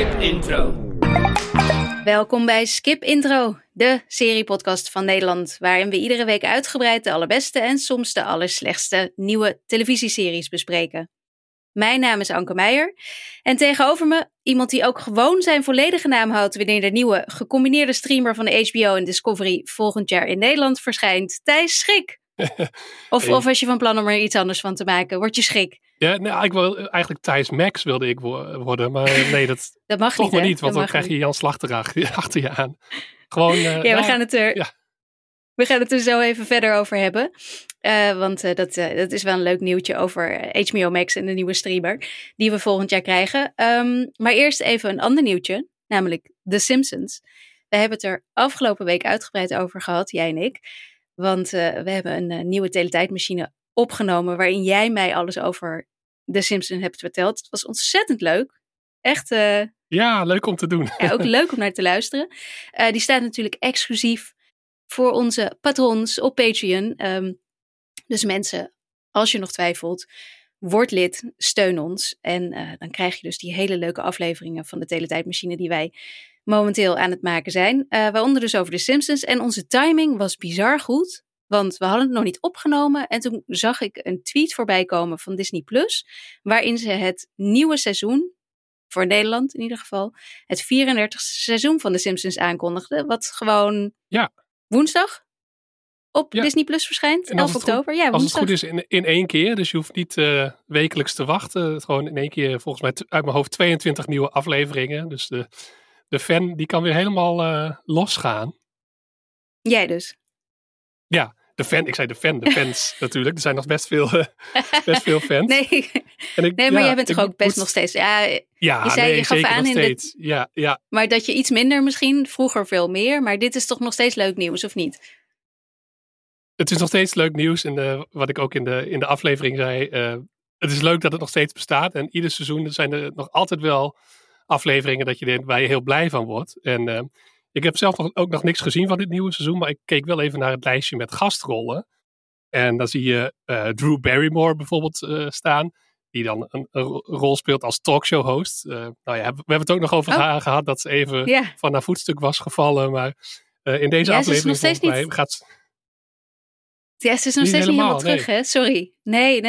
Skip Intro. Welkom bij Skip Intro, de seriepodcast van Nederland, waarin we iedere week uitgebreid de allerbeste en soms de allerslechtste nieuwe televisieseries bespreken. Mijn naam is Anke Meijer en tegenover me iemand die ook gewoon zijn volledige naam houdt wanneer de nieuwe gecombineerde streamer van HBO en Discovery volgend jaar in Nederland verschijnt, Thijs Schrik. Of als je van plan om er iets anders van te maken, word je Schrik. Ja, nou, ik wil eigenlijk Thijs Max wilde ik worden, maar nee, dat mag toch niet, maar niet, want dan krijg je Jan Slagter achter je aan. Gewoon. We gaan het er zo even verder over hebben. Want dat is wel een leuk nieuwtje over HBO Max en de nieuwe streamer die we volgend jaar krijgen. Maar eerst even een ander nieuwtje, namelijk The Simpsons. We hebben het er afgelopen week uitgebreid over gehad, jij en ik. Want we hebben een nieuwe teletijdmachine opgenomen waarin jij mij alles over The Simpsons hebt verteld. Het was ontzettend leuk. Echt. Ja, leuk om te doen. Ja, ook leuk om naar te luisteren. Die staat natuurlijk exclusief voor onze patrons op Patreon. Dus mensen, als je nog twijfelt, word lid, steun ons. En dan krijg je dus die hele leuke afleveringen van de teletijdmachine die wij momenteel aan het maken zijn. Waaronder dus over de Simpsons. En onze timing was bizar goed, want we hadden het nog niet opgenomen. En toen zag ik een tweet voorbij komen van Disney Plus, waarin ze het nieuwe seizoen, voor Nederland in ieder geval, het 34e seizoen van de Simpsons aankondigden. Wat gewoon woensdag op Disney Plus verschijnt, 11 oktober. Als het goed is in één keer, dus je hoeft niet wekelijks te wachten. Gewoon in één keer, volgens mij uit mijn hoofd, 22 nieuwe afleveringen. Dus de fan die kan weer helemaal losgaan. Jij dus? Ja, de fans natuurlijk. Er zijn nog best veel fans. Maar jij bent toch ook best nog steeds. Ja, je gaf aan. Maar dat je iets minder misschien, vroeger veel meer. Maar dit is toch nog steeds leuk nieuws, of niet? Het is nog steeds leuk nieuws. En wat ik ook in de aflevering zei. Het is leuk dat het nog steeds bestaat. En ieder seizoen zijn er nog altijd wel afleveringen dat je denkt, waar je heel blij van wordt. En ik heb zelf ook nog niks gezien van dit nieuwe seizoen, maar ik keek wel even naar het lijstje met gastrollen. En dan zie je Drew Barrymore bijvoorbeeld staan, die dan een rol speelt als talkshow-host. We hebben het ook nog over haar gehad, dat ze even van haar voetstuk was gevallen, maar in deze aflevering ze is nog steeds niet helemaal terug, hè? Sorry. Nee,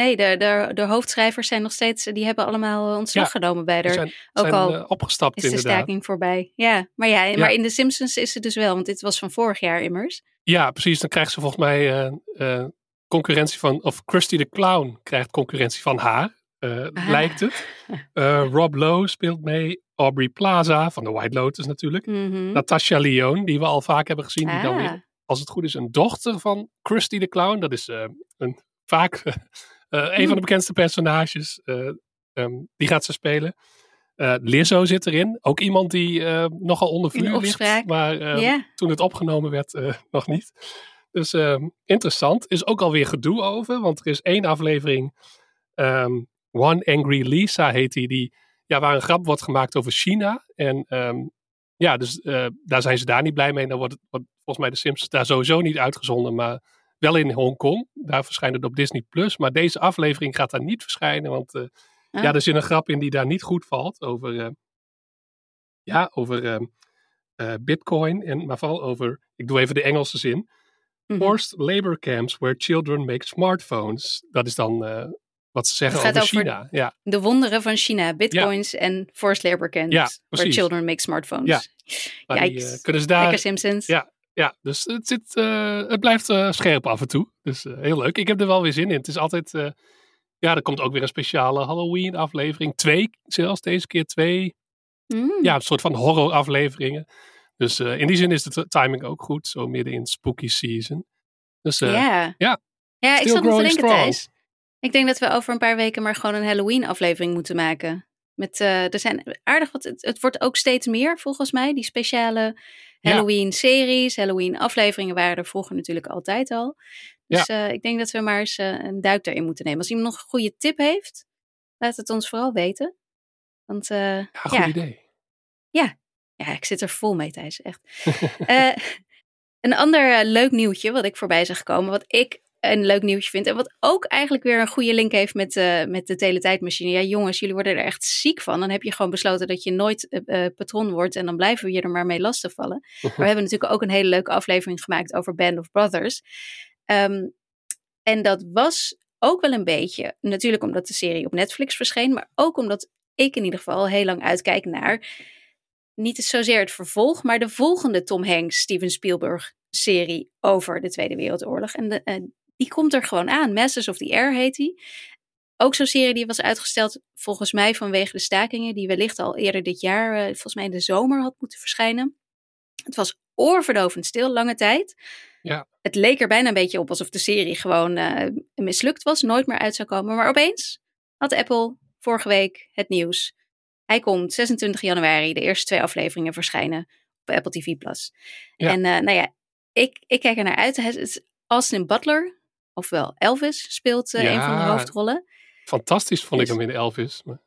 de hoofdschrijvers zijn nog steeds, die hebben allemaal ontslag genomen bij haar. Ze zijn opgestapt is inderdaad. Is de staking voorbij. Ja, maar in de Simpsons is het dus wel, want dit was van vorig jaar immers. Ja, precies. Dan krijgt ze volgens mij concurrentie van, of Krusty de Clown krijgt concurrentie van haar, lijkt het. Rob Lowe speelt mee. Aubrey Plaza van de White Lotus natuurlijk. Mm-hmm. Natasha Lyonne, die we al vaak hebben gezien, die dan weer, als het goed is, een dochter van Krusty de Clown. Dat is een van de bekendste personages. Die gaat ze spelen. Lizzo zit erin. Ook iemand die nogal onder vuur ligt. Maar toen het opgenomen werd, nog niet. Dus interessant. Is ook alweer gedoe over. Want er is één aflevering. One Angry Lisa heet die. Ja, waar een grap wordt gemaakt over China. En dus daar zijn ze daar niet blij mee. Dan wordt het volgens mij de Simpsons daar sowieso niet uitgezonden, maar wel in Hongkong. Daar verschijnt het op Disney Plus, maar deze aflevering gaat daar niet verschijnen, want er zit een grap in die daar niet goed valt over Bitcoin en maar vooral over, ik doe even de Engelse zin, forced labor camps where children make smartphones. Dat is dan wat ze zeggen over China. De wonderen van China, bitcoins en forced labor camps where children make smartphones. Kunnen ze daar, lekker Simpsons. Ja, dus het blijft scherp af en toe. Dus heel leuk. Ik heb er wel weer zin in. Het is altijd, er komt ook weer een speciale Halloween aflevering. 2 zelfs, deze keer 2. Ja, een soort van horror afleveringen. Dus in die zin is de timing ook goed. Zo midden in spooky season. Dus ja, ik zat nog te denken, Thijs. Ik denk dat we over een paar weken maar gewoon een Halloween aflevering moeten maken. Met, er zijn aardig wat, het wordt ook steeds meer volgens mij, die speciale Halloween-series, Halloween-afleveringen waren er vroeger natuurlijk altijd al. Dus ik denk dat we maar eens een duik daarin moeten nemen. Als iemand nog een goede tip heeft, laat het ons vooral weten. Want, goed idee. Ja, ik zit er vol mee, Thijs, echt. Een ander leuk nieuwtje wat ik voorbij zag komen, wat ik een leuk nieuwtje vind. En wat ook eigenlijk weer een goede link heeft met de teletijdmachine. Ja, jongens, jullie worden er echt ziek van. Dan heb je gewoon besloten dat je nooit patron wordt. En dan blijven we je er maar mee lastigvallen. Maar we hebben natuurlijk ook een hele leuke aflevering gemaakt over Band of Brothers. En dat was ook wel een beetje, natuurlijk omdat de serie op Netflix verscheen. Maar ook omdat ik in ieder geval heel lang uitkijk naar, niet zozeer het vervolg, maar de volgende Tom Hanks, Steven Spielberg serie over de Tweede Wereldoorlog. En die komt er gewoon aan. Masters of the Air heet die. Ook zo'n serie die was uitgesteld volgens mij vanwege de stakingen, die wellicht al eerder dit jaar, volgens mij in de zomer, had moeten verschijnen. Het was oorverdovend stil, lange tijd. Ja. Het leek er bijna een beetje op alsof de serie gewoon mislukt was, nooit meer uit zou komen. Maar opeens had Apple vorige week het nieuws. Hij komt 26 januari, de eerste 2 afleveringen verschijnen op Apple TV Plus. Ja. En nou ja, ik kijk er naar uit. Austin Butler, ofwel Elvis, speelt een van de hoofdrollen. Fantastisch vond ik hem in Elvis. Maar...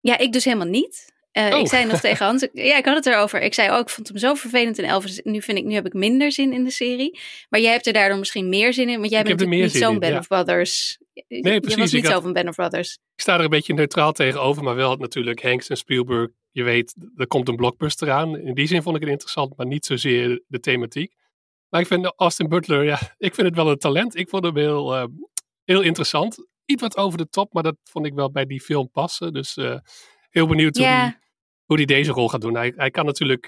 Ja, ik dus helemaal niet. Ik zei nog tegen Hans, ik had het erover. Ik zei ook, ik vond hem zo vervelend in Elvis. Nu heb ik minder zin in de serie. Maar jij hebt er daardoor misschien meer zin in. Want jij bent niet zo'n Band of Brothers. Nee, precies. Je was niet zo van Band of Brothers. Ik sta er een beetje neutraal tegenover. Maar wel natuurlijk Hanks en Spielberg. Je weet, er komt een blockbuster aan. In die zin vond ik het interessant, maar niet zozeer de thematiek. Maar ik vind Austin Butler, ik vind het wel een talent. Ik vond hem heel interessant. Iets wat over de top, maar dat vond ik wel bij die film passen. Dus heel benieuwd hoe die deze rol gaat doen. Hij kan natuurlijk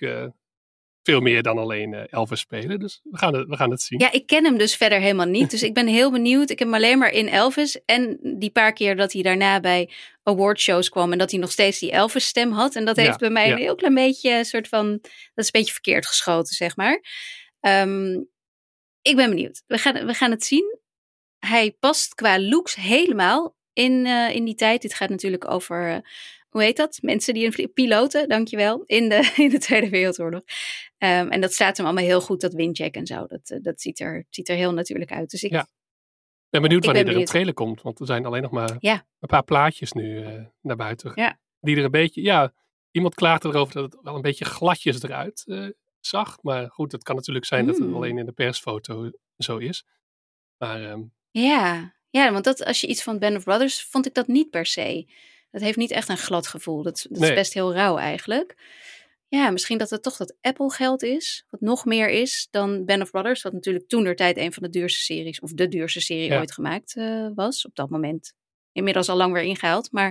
veel meer dan alleen Elvis spelen. Dus we gaan het zien. Ja, ik ken hem dus verder helemaal niet. Dus ik ben heel benieuwd. Ik heb hem alleen maar in Elvis. En die paar keer dat hij daarna bij awardshows kwam. En dat hij nog steeds die Elvis stem had. En dat heeft bij mij een heel klein beetje een soort van... Dat is een beetje verkeerd geschoten, zeg maar. Ik ben benieuwd. We gaan het zien. Hij past qua looks helemaal in die tijd. Dit gaat natuurlijk over... Hoe heet dat? Mensen die piloten, dankjewel, in de Tweede Wereldoorlog. En dat staat hem allemaal heel goed, dat windjack en zo. Dat ziet er heel natuurlijk uit. Dus ik ben benieuwd wanneer er een trailer komt. Want er zijn alleen nog maar een paar plaatjes nu naar buiten. Ja. Die er een beetje, iemand klaagt erover dat het wel een beetje gladjes eruit zag. Maar goed, het kan natuurlijk zijn dat het alleen in de persfoto zo is. Maar, ja, want dat, als je iets van Band of Brothers, vond ik dat niet per se. Dat heeft niet echt een glad gevoel. Dat is best heel rauw eigenlijk. Ja, misschien dat het toch dat Apple geld is. Wat nog meer is dan Band of Brothers. Wat natuurlijk toentertijd een van de duurste series. Of de duurste serie ooit gemaakt was. Op dat moment. Inmiddels al lang weer ingehaald. Maar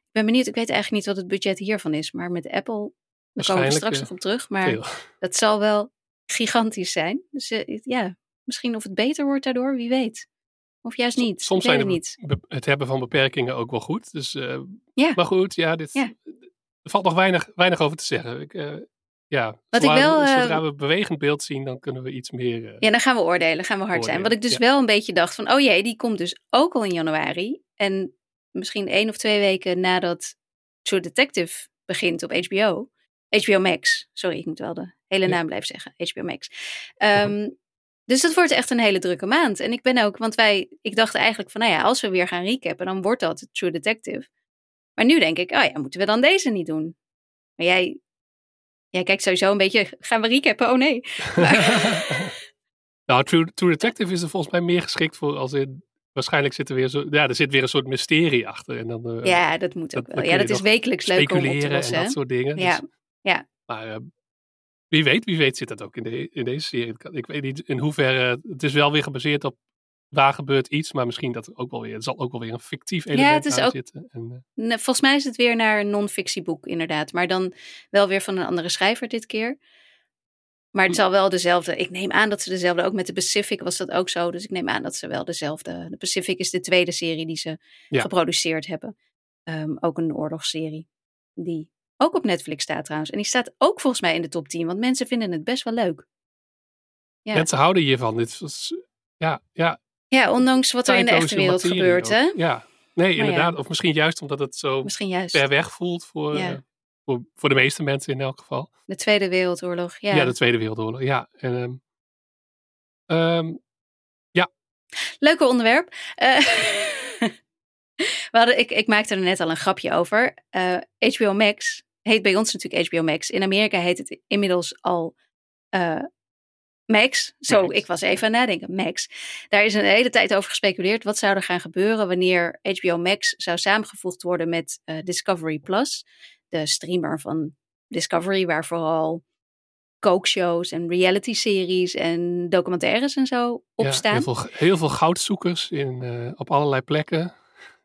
ik ben benieuwd. Ik weet eigenlijk niet wat het budget hiervan is. Maar met Apple. Daar komen we straks nog op terug. Maar dat zal wel gigantisch zijn. Dus misschien of het beter wordt daardoor. Wie weet. Of juist niet. Soms zijn het hebben van beperkingen ook wel goed. Dus, maar goed, er valt nog weinig over te zeggen. Zodra we bewegend beeld zien, dan kunnen we iets meer... dan gaan we oordelen, gaan we hard zijn. Wat ik dus wel een beetje dacht van, die komt dus ook al in januari. En misschien 1 of 2 weken nadat True Detective begint op HBO. HBO Max, sorry, ik moet wel de hele naam blijven zeggen. HBO Max. Dus dat wordt echt een hele drukke maand. En ik ben ook, want ik dacht eigenlijk van, als we weer gaan recappen, dan wordt dat True Detective. Maar nu denk ik, moeten we dan deze niet doen? Maar jij kijkt sowieso een beetje, gaan we recappen? Oh nee. True Detective is er volgens mij meer geschikt voor als in, waarschijnlijk zit er weer een soort mysterie achter. En dan, dat moet ook wel. Dat is wekelijks leuk om op te lossen. En dat soort dingen. Ja, dus, ja. Maar... Wie weet zit dat ook in deze serie. Ik weet niet in hoeverre... Het is wel weer gebaseerd op waar gebeurt iets... maar misschien dat er ook wel weer... Er zal ook wel weer een fictief element aan zitten. En, volgens mij is het weer naar een non-fictieboek inderdaad. Maar dan wel weer van een andere schrijver dit keer. Maar het zal wel dezelfde... Ik neem aan dat ze dezelfde... Ook met The Pacific was dat ook zo. Dus ik neem aan dat ze wel dezelfde... The Pacific is de tweede serie die ze geproduceerd hebben. Ook een oorlogsserie. Die... Ook op Netflix staat trouwens. En die staat ook volgens mij in de top 10. Want mensen vinden het best wel leuk. Ja. Mensen houden hiervan. Dit is, ondanks wat er in de echte wereld gebeurt. Hè? Ja, nee, maar inderdaad. Ja. Of misschien juist omdat het zo ver weg voelt voor de meeste mensen in elk geval. De Tweede Wereldoorlog. Ja, de Tweede Wereldoorlog. Ja, en... Leuker onderwerp. Ik maakte er net al een grapje over. HBO Max heet bij ons natuurlijk HBO Max. In Amerika heet het inmiddels al Max. Zo, Max. Ik was even aan nadenken. Max. Daar is een hele tijd over gespeculeerd. Wat zou er gaan gebeuren wanneer HBO Max zou samengevoegd worden met Discovery Plus. De streamer van Discovery, waar vooral kookshows en reality series en documentaires en zo op staan. Heel veel goudzoekers op allerlei plekken.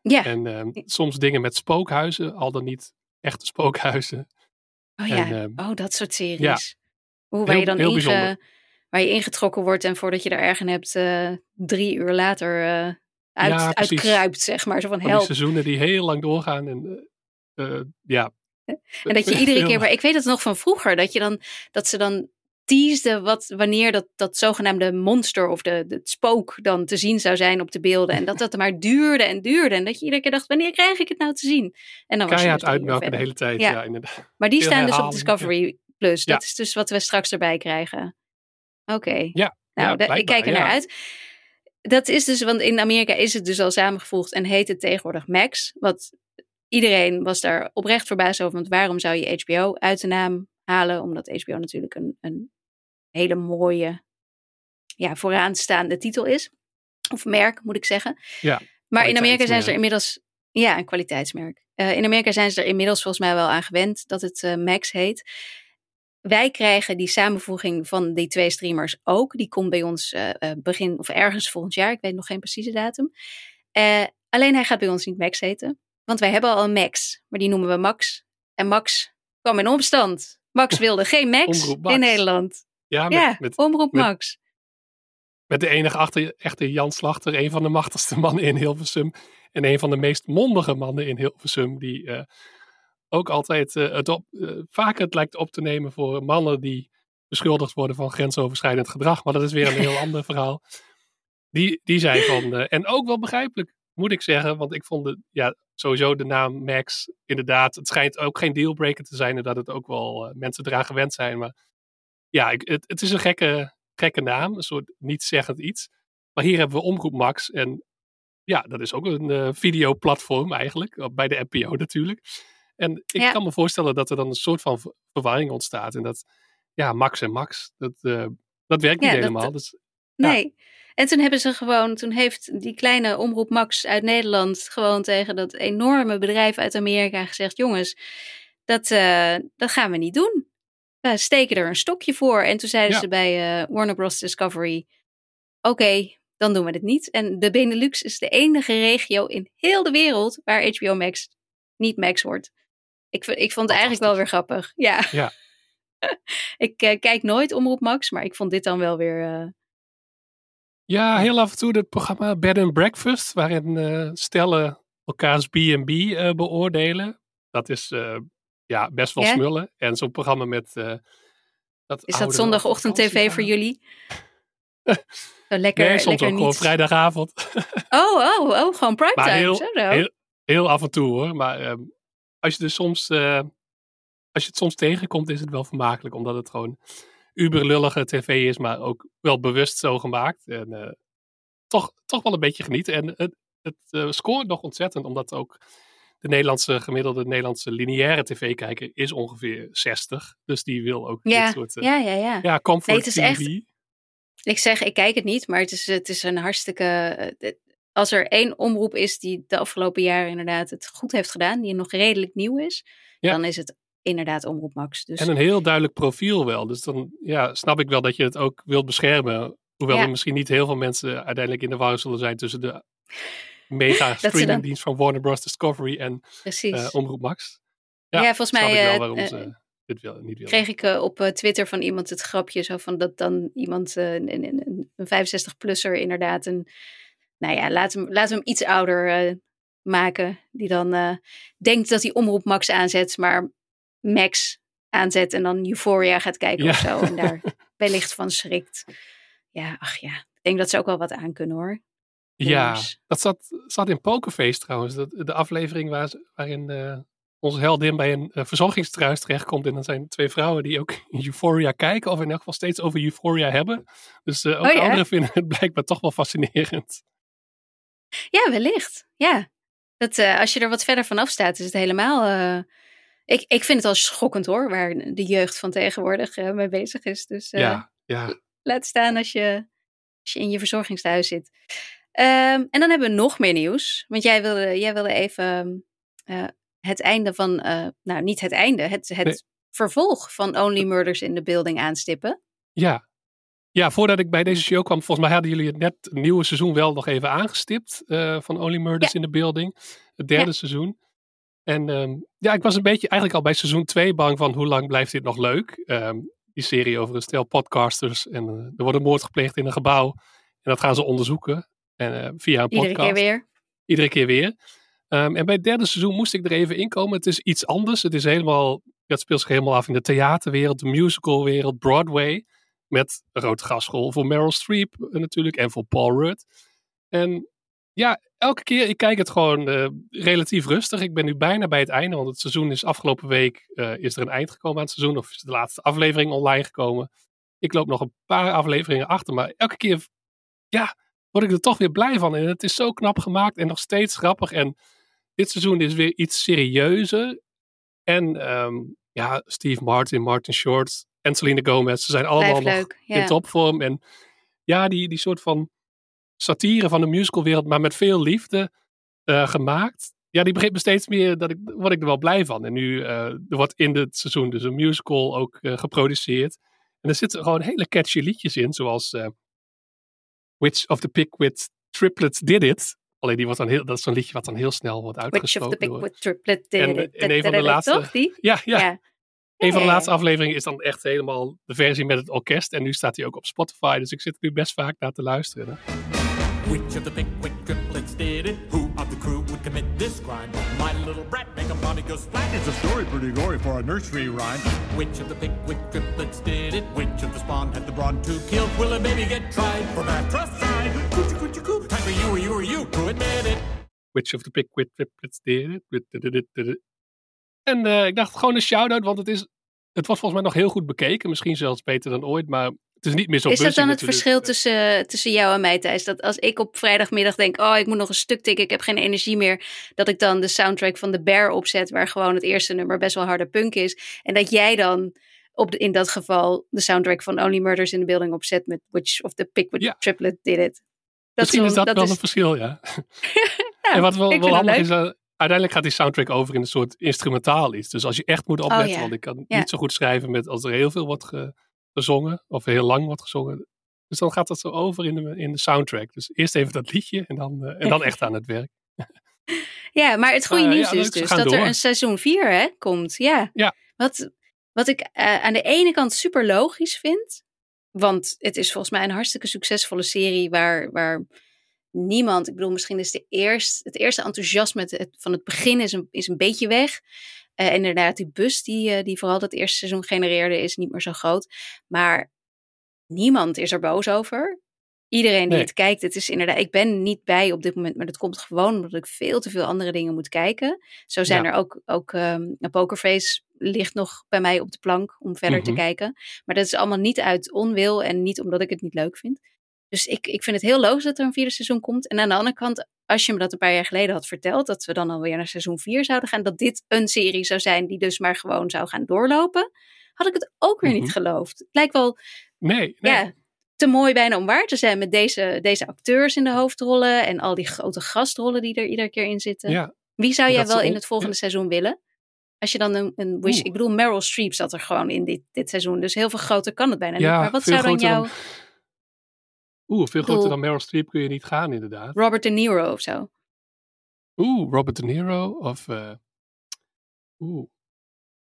Ja. En soms dingen met spookhuizen, al dan niet echte spookhuizen. Oh ja, dat soort series. Ja. Waar je ingetrokken wordt en voordat je er erg in hebt, 3 uur later uitkruipt, zeg maar. Zo van help. Die seizoenen die heel lang doorgaan en ja. En dat je iedere keer, maar ik weet het nog van vroeger, dat ze dan teasden wanneer dat zogenaamde monster of het spook dan te zien zou zijn op de beelden. En dat maar duurde. En dat je iedere keer dacht, wanneer krijg ik het nou te zien? En dan was je het uitmelken de hele tijd, ja inderdaad. Maar die staan dus op Discovery Plus. Dat is dus wat we straks erbij krijgen. Oké. Ja, nou, ik kijk er naar uit. Dat is dus, want in Amerika is het dus al samengevoegd en heet het tegenwoordig Max. Wat iedereen was daar oprecht verbaasd over, want waarom zou je HBO uit de naam halen? Omdat HBO natuurlijk een hele mooie, vooraanstaande titel is. Of merk, moet ik zeggen. Ja, maar in Amerika zijn ze er inmiddels... Ja, een kwaliteitsmerk. In Amerika zijn ze er inmiddels volgens mij wel aan gewend dat het Max heet. Wij krijgen die samenvoeging van die 2 streamers ook. Die komt bij ons begin of ergens volgend jaar. Ik weet nog geen precieze datum. Alleen hij gaat bij ons niet Max heten. Want wij hebben al een Max. Maar die noemen we Max. En Max kwam in opstand. Max wilde geen Max in Nederland. Ja, met Omroep Max. Met de enige echte Jan Slagter. Een van de machtigste mannen in Hilversum. En een van de meest mondige mannen in Hilversum. Die ook altijd vaak het lijkt op te nemen voor mannen die beschuldigd worden van grensoverschrijdend gedrag. Maar dat is weer een heel ander verhaal. Die zei van... en ook wel begrijpelijk, moet ik zeggen. Want ik vond sowieso de naam Max, inderdaad, het schijnt ook geen dealbreaker te zijn en dat het ook wel mensen eraan gewend zijn. Maar ja, het is een gekke naam, een soort niet-zeggend iets. Maar hier hebben we Omroep Max en ja, dat is ook een videoplatform eigenlijk, bij de NPO natuurlijk. En ik kan me voorstellen dat er dan een soort van verwarring ontstaat en dat, Max en Max, dat werkt niet helemaal. Dus, nee. En toen heeft die kleine Omroep Max uit Nederland gewoon tegen dat enorme bedrijf uit Amerika gezegd, jongens, dat gaan we niet doen. We steken er een stokje voor. En toen zeiden ze bij Warner Bros. Discovery, oké, dan doen we het niet. En de Benelux is de enige regio in heel de wereld waar HBO Max niet Max wordt. Ik vond het eigenlijk wel weer grappig. Ja. Ik kijk nooit Omroep Max, maar ik vond dit dan wel weer... Ja, heel af en toe het programma Bed and Breakfast, waarin stellen elkaars B&B beoordelen. Dat is best wel smullen. En zo'n programma met... is dat zondagochtend tv voor jullie? Lekker, nee, soms lekker ook gewoon vrijdagavond. oh, gewoon primetime. Heel af en toe hoor. Maar als je het soms tegenkomt, is het wel vermakelijk, omdat het gewoon... uberlullige tv is, maar ook wel bewust zo gemaakt. En toch wel een beetje genieten. En het scoort nog ontzettend, omdat ook de gemiddelde Nederlandse lineaire tv-kijker is ongeveer 60. Dus die wil ook dit soort comfort TV. Het is echt, ik kijk het niet, maar het is een hartstikke... als er één omroep is die de afgelopen jaren inderdaad het goed heeft gedaan, die nog redelijk nieuw is, dan is het inderdaad Omroep Max. Dus. En een heel duidelijk profiel wel. Dus dan snap ik wel dat je het ook wilt beschermen. Hoewel er misschien niet heel veel mensen uiteindelijk in de war zullen zijn tussen de mega streamingdienst van Warner Bros. Discovery en Omroep Max. Ja, volgens mij kreeg ik op Twitter van iemand het grapje zo van dat dan iemand een 65-plusser inderdaad een, laat hem iets ouder maken. Die dan denkt dat hij Omroep Max aanzet, maar Max aanzet en dan Euphoria gaat kijken of zo. En daar wellicht van schrikt. Ja, ik denk dat ze ook wel wat aan kunnen hoor. Jongens. Ja, dat zat in Pokerface trouwens. De aflevering waarin onze heldin bij een verzorgingstruis terechtkomt. En dan zijn 2 vrouwen die ook Euphoria kijken. Of in elk geval steeds over Euphoria hebben. Dus ook anderen vinden het blijkbaar toch wel fascinerend. Ja, wellicht. Ja, dat, als je er wat verder vanaf staat is het helemaal... Ik vind het al schokkend hoor, waar de jeugd van tegenwoordig mee bezig is. Dus, ja. Laat staan als je in je verzorgingstehuis zit. En dan hebben we nog meer nieuws. Want jij wilde even het einde van... nou, niet het einde. Het vervolg van Only Murders in the Building aanstippen. Ja. Ja, voordat ik bij deze show kwam, volgens mij hadden jullie het net nieuwe seizoen wel nog even aangestipt. Van Only Murders in the Building. Het derde seizoen. En ik was een beetje eigenlijk al bij seizoen 2 bang van hoe lang blijft dit nog leuk. Die serie over een stel podcasters. En er wordt een moord gepleegd in een gebouw. En dat gaan ze onderzoeken. En via een podcast. Iedere keer weer. En bij het derde seizoen moest ik er even inkomen. Het is iets anders. Het is helemaal, dat speelt zich helemaal af in de theaterwereld, de musicalwereld, Broadway. Met een grote gastrol voor Meryl Streep natuurlijk. En voor Paul Rudd. En ja, elke keer, ik kijk het gewoon relatief rustig. Ik ben nu bijna bij het einde. Want het seizoen is afgelopen week, is er een eind gekomen aan het seizoen. Of is de laatste aflevering online gekomen. Ik loop nog een paar afleveringen achter. Maar elke keer, ja, word ik er toch weer blij van. En het is zo knap gemaakt en nog steeds grappig. En dit seizoen is weer iets serieuzer. En Steve Martin, Martin Short en Selena Gomez. Ze zijn allemaal in topvorm. En ja, die soort van satire van de musicalwereld, maar met veel liefde gemaakt. Ja, die begint me steeds meer, word ik er wel blij van. En nu er wordt in dit seizoen dus een musical ook geproduceerd. En er zitten gewoon hele catchy liedjes in, zoals Which of the Pickwick Triplets Did It. Alleen dat is zo'n liedje wat dan heel snel wordt uitgesproken. Which of the Pickwick Triplets Did It. En een van de laatste... Ja. Een van de laatste afleveringen is dan echt helemaal de versie met het orkest. En nu staat hij ook op Spotify, dus ik zit er nu best vaak naar te luisteren. Which of the Pickwick Triplets did it? Who of the crew would commit this crime? My little brat make a body go splat. It's a story pretty gory for a nursery rhyme. Which of the Pickwick Triplets did it? Which of the spawn had the brawn to kill? Will a baby get tried for that trust side? Coochie coochie coo. Time for you or you or you to admit it. Which of the Pickwick Triplets did it? En ik dacht gewoon een shout-out, want het was volgens mij nog heel goed bekeken. Misschien zelfs beter dan ooit, maar... Het is niet meer zo. Is dat dan het verschil tussen jou en mij, Thijs? Dat als ik op vrijdagmiddag denk, oh, ik moet nog een stuk tikken, ik heb geen energie meer, dat ik dan de soundtrack van The Bear opzet, waar gewoon het eerste nummer best wel harde punk is. En dat jij dan in dat geval de soundtrack van Only Murders in the Building opzet met Which of the Pickwick Triplet Did It. Misschien is dat wel een verschil, ja. En wat wel handig is, uiteindelijk gaat die soundtrack over in een soort instrumentaal iets. Dus als je echt moet opletten, want ik kan niet zo goed schrijven met als er heel veel wordt gezongen, of heel lang wordt gezongen. Dus dan gaat dat zo over in de soundtrack. Dus eerst even dat liedje en dan echt aan het werk. Ja, maar het goede nieuws is dus dat er een seizoen 4 komt. Ja. Wat ik aan de ene kant super logisch vind, want het is volgens mij een hartstikke succesvolle serie waar niemand, ik bedoel misschien is het eerste enthousiasme van het begin is een beetje weg. Inderdaad, die bus die vooral dat eerste seizoen genereerde is niet meer zo groot. Maar niemand is er boos over. Iedereen die het kijkt, het is inderdaad... Ik ben niet bij op dit moment, maar dat komt gewoon omdat ik veel te veel andere dingen moet kijken. Zo zijn er ook Pokerface ligt nog bij mij op de plank om verder te kijken. Maar dat is allemaal niet uit onwil en niet omdat ik het niet leuk vind. Dus ik vind het heel logisch dat er een vierde seizoen komt. En aan de andere kant, als je me dat een paar jaar geleden had verteld, dat we dan alweer naar seizoen 4 zouden gaan, dat dit een serie zou zijn die dus maar gewoon zou gaan doorlopen, had ik het ook weer niet geloofd. Het lijkt wel te mooi bijna om waar te zijn met deze acteurs in de hoofdrollen en al die grote gastrollen die er iedere keer in zitten. Ja. Wie zou jij wel in het volgende seizoen willen? Als je dan een wish... Ik bedoel, Meryl Streep zat er gewoon in dit seizoen, dus heel veel groter kan het bijna niet. Maar wat zou dan jouw... veel groter dan Meryl Streep kun je niet gaan, inderdaad. Robert De Niro of zo. Robert De Niro of...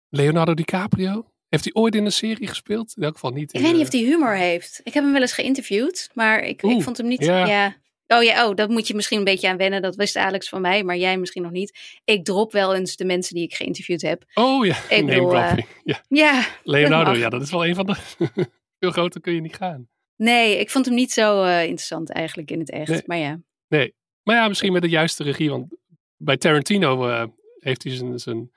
Leonardo DiCaprio. Heeft hij ooit in een serie gespeeld? In elk geval niet. Ik weet niet of hij humor heeft. Ik heb hem wel eens geïnterviewd, maar ik vond hem niet... Ja. Oh, dat moet je misschien een beetje aan wennen. Dat wist Alex van mij, maar jij misschien nog niet. Ik drop wel eens de mensen die ik geïnterviewd heb. Oh ja, Leonardo, dat is wel een van de... Veel groter kun je niet gaan. Nee, ik vond hem niet zo interessant eigenlijk in het echt, maar ja. Nee, maar ja, misschien met de juiste regie, want bij Tarantino heeft hij zijn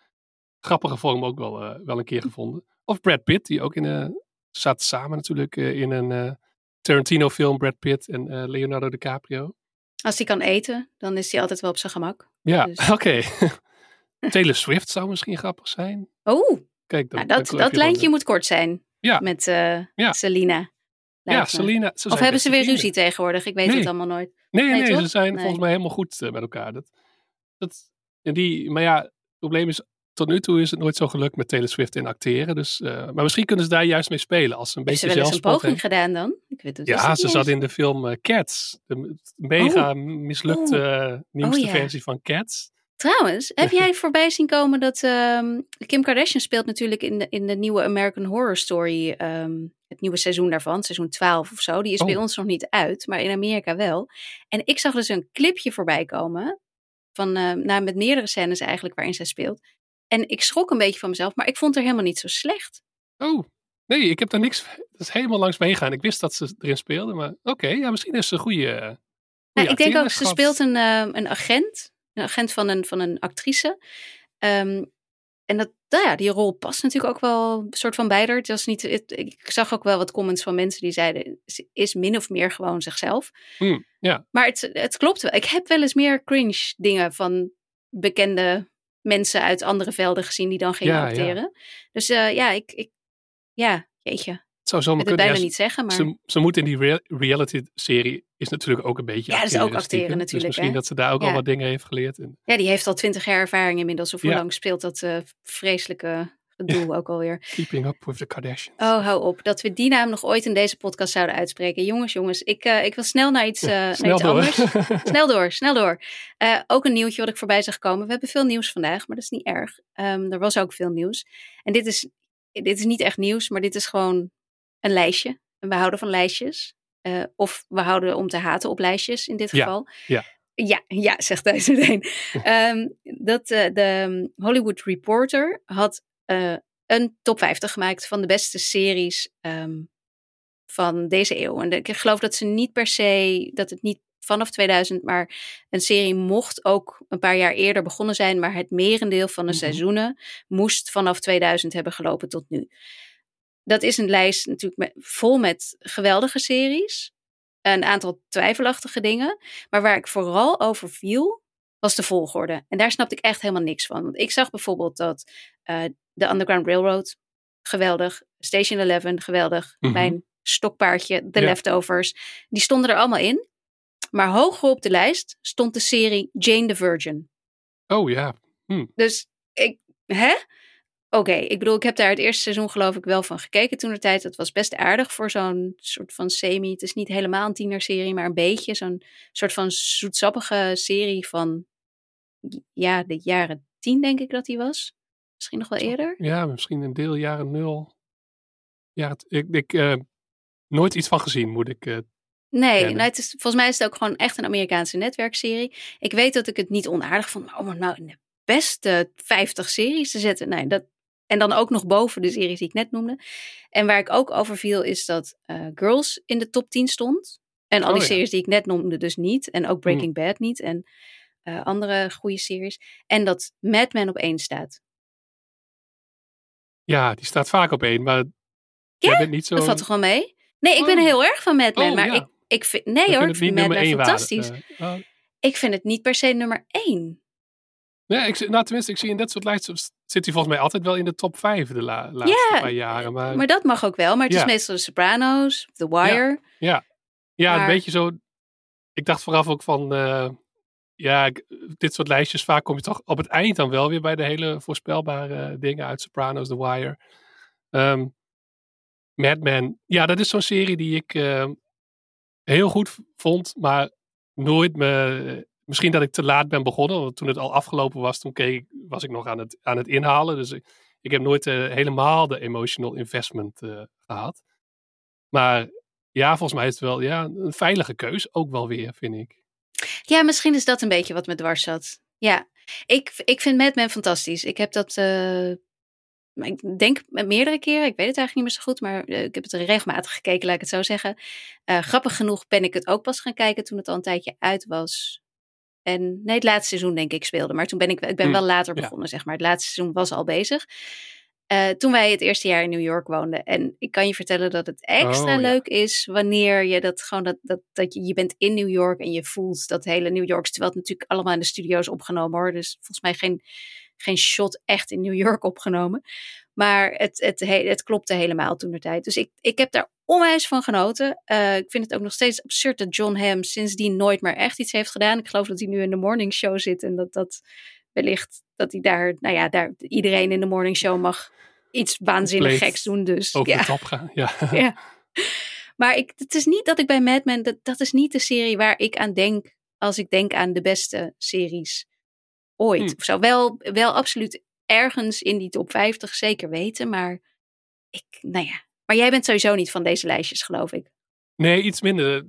grappige vorm ook wel een keer gevonden. Of Brad Pitt, die ook zaten samen natuurlijk in een Tarantino film, Brad Pitt en Leonardo DiCaprio. Als hij kan eten, dan is hij altijd wel op zijn gemak. Ja, dus. Oké. Taylor Swift zou misschien grappig zijn. Kijk, dat lijntje moet kort zijn met Selena. Ja, Selena. Of hebben ze weer ruzie tegenwoordig? Ik weet het allemaal nooit. Nee, ze zijn volgens mij helemaal goed met elkaar. Maar ja, het probleem is, tot nu toe is het nooit zo gelukt met Taylor Swift in acteren. Dus, maar misschien kunnen ze daar juist mee spelen. Als ze een beetje zelfspot heeft. Ze wel eens een poging gedaan dan? Ik weet het ze zat in de film Cats. De mega mislukte nieuwste versie van Cats. Trouwens, heb jij voorbij zien komen dat Kim Kardashian speelt natuurlijk in de nieuwe American Horror Story, het nieuwe seizoen daarvan, seizoen 12 of zo. Die is bij ons nog niet uit, maar in Amerika wel. En ik zag dus een clipje voorbij komen, van, met meerdere scènes eigenlijk waarin zij speelt. En ik schrok een beetje van mezelf, maar ik vond haar helemaal niet zo slecht. Oh, nee, ik heb daar niks, dat is helemaal langs meegaan. Ik wist dat ze erin speelde, maar misschien is ze een goede ik denk ook, ze speelt een agent. Een agent van een actrice. En dat, die rol past natuurlijk ook wel een soort van bijder. Het was niet, ik zag ook wel wat comments van mensen die zeiden, ze is min of meer gewoon zichzelf. Maar het klopt wel. Ik heb wel eens meer cringe dingen van bekende mensen uit andere velden gezien die dan gingen acteren. Ja. Dus jeetje. Zou zomaar kunnen. Ik wil het bijna niet zeggen, maar... Ze moet in die reality-serie is natuurlijk ook een beetje acteren. Ja, dat is ook acteren natuurlijk. Dus misschien dat ze daar ook al wat dingen heeft geleerd. Ja, die heeft al 20 jaar ervaring inmiddels. Of hoe lang speelt dat vreselijke gedoe ook alweer. Keeping up with the Kardashians. Oh, hou op. Dat we die naam nog ooit in deze podcast zouden uitspreken. Jongens, ik wil snel naar iets, iets anders. Snel door. Ook een nieuwtje wat ik voorbij zag komen. We hebben veel nieuws vandaag, maar dat is niet erg. Er was ook veel nieuws. En dit is niet echt nieuws, maar dit is gewoon... een lijstje. En we houden van lijstjes. Of we houden om te haten op lijstjes in dit geval. Ja, zegt Thijs meteen. De Hollywood Reporter had een top 50 gemaakt van de beste series van deze eeuw. En ik geloof dat ze niet per se, dat het niet vanaf 2000, maar een serie mocht ook een paar jaar eerder begonnen zijn. Maar het merendeel van de seizoenen moest vanaf 2000 hebben gelopen tot nu. Dat is een lijst natuurlijk vol met geweldige series. Een aantal twijfelachtige dingen. Maar waar ik vooral over viel, was de volgorde. En daar snapte ik echt helemaal niks van. Want ik zag bijvoorbeeld dat The Underground Railroad, geweldig. Station Eleven, geweldig. Mijn stokpaardje, The Leftovers. Die stonden er allemaal in. Maar hoger op de lijst stond de serie Jane the Virgin. Oh ja. Dus ik... Hè? Oké, ik bedoel, ik heb daar het eerste seizoen geloof ik wel van gekeken toentertijd. Dat was best aardig voor zo'n soort van semi... Het is niet helemaal een tienerserie, maar een beetje. Zo'n soort van zoetsappige serie van... Ja, de jaren 10 denk ik dat die was. Misschien nog wel eerder. Ja, misschien een deel jaren 0. Ja, ik nooit iets van gezien, moet ik... volgens mij is het ook gewoon echt een Amerikaanse netwerkserie. Ik weet dat ik het niet onaardig vond, maar in de beste 50 series te zetten. Nee, dat... En dan ook nog boven de series die ik net noemde. En waar ik ook over viel is dat Girls in de top 10 stond. En al die series die ik net noemde dus niet. En ook Breaking Bad niet. En andere goede series. En dat Mad Men op 1 staat. Ja, die staat vaak op 1. Maar jij bent niet zo... dat valt toch wel mee? Nee, ik ben heel erg van Mad Men. Maar ik vind... ik vind Mad Men fantastisch. Ik vind het niet per se nummer 1. Ja, ik zie in dat soort lijsten zit hij volgens mij altijd wel in de top 5 de laatste paar jaren. Maar dat mag ook wel. Maar het is meestal de Sopranos, The Wire. Ja, een beetje zo. Ik dacht vooraf ook van, dit soort lijstjes, vaak kom je toch op het eind dan wel weer bij de hele voorspelbare dingen uit Sopranos, The Wire. Mad Men. Ja, dat is zo'n serie die ik heel goed vond, maar nooit me... Misschien dat ik te laat ben begonnen, want toen het al afgelopen was, was ik nog aan het inhalen. Dus ik heb nooit helemaal de emotional investment gehad. Maar ja, volgens mij is het wel een veilige keus, ook wel weer, vind ik. Ja, misschien is dat een beetje wat me dwars zat. Ja, ik vind Mad Men fantastisch. Ik heb dat, ik denk meerdere keren, ik weet het eigenlijk niet meer zo goed, maar ik heb het regelmatig gekeken, laat ik het zo zeggen. Grappig genoeg ben ik het ook pas gaan kijken toen het al een tijdje uit was. En het laatste seizoen denk ik speelde. Maar toen ben ik wel later begonnen, zeg maar. Het laatste seizoen was al bezig. Toen wij het eerste jaar in New York woonden. En ik kan je vertellen dat het extra leuk is wanneer je dat gewoon... Dat je bent in New York en je voelt dat hele New Yorks... Terwijl het natuurlijk allemaal in de studio's opgenomen, hoor. Dus volgens mij geen shot echt in New York opgenomen. Maar het klopte helemaal toen de tijd. Dus ik heb daar onwijs van genoten. Ik vind het ook nog steeds absurd dat John Hamm sindsdien nooit meer echt iets heeft gedaan. Ik geloof dat hij nu in de morning show zit en dat wellicht dat hij daar, nou ja, iedereen in de morning show mag iets waanzinnig geks doen. Dus over de top gaan, ja. Ja. Maar het is niet dat ik bij Mad Men, dat is niet de serie waar ik aan denk als ik denk aan de beste series ooit. Of zo. Wel absoluut ergens in die top 50 zeker weten, maar Maar jij bent sowieso niet van deze lijstjes, geloof ik. Nee, iets minder.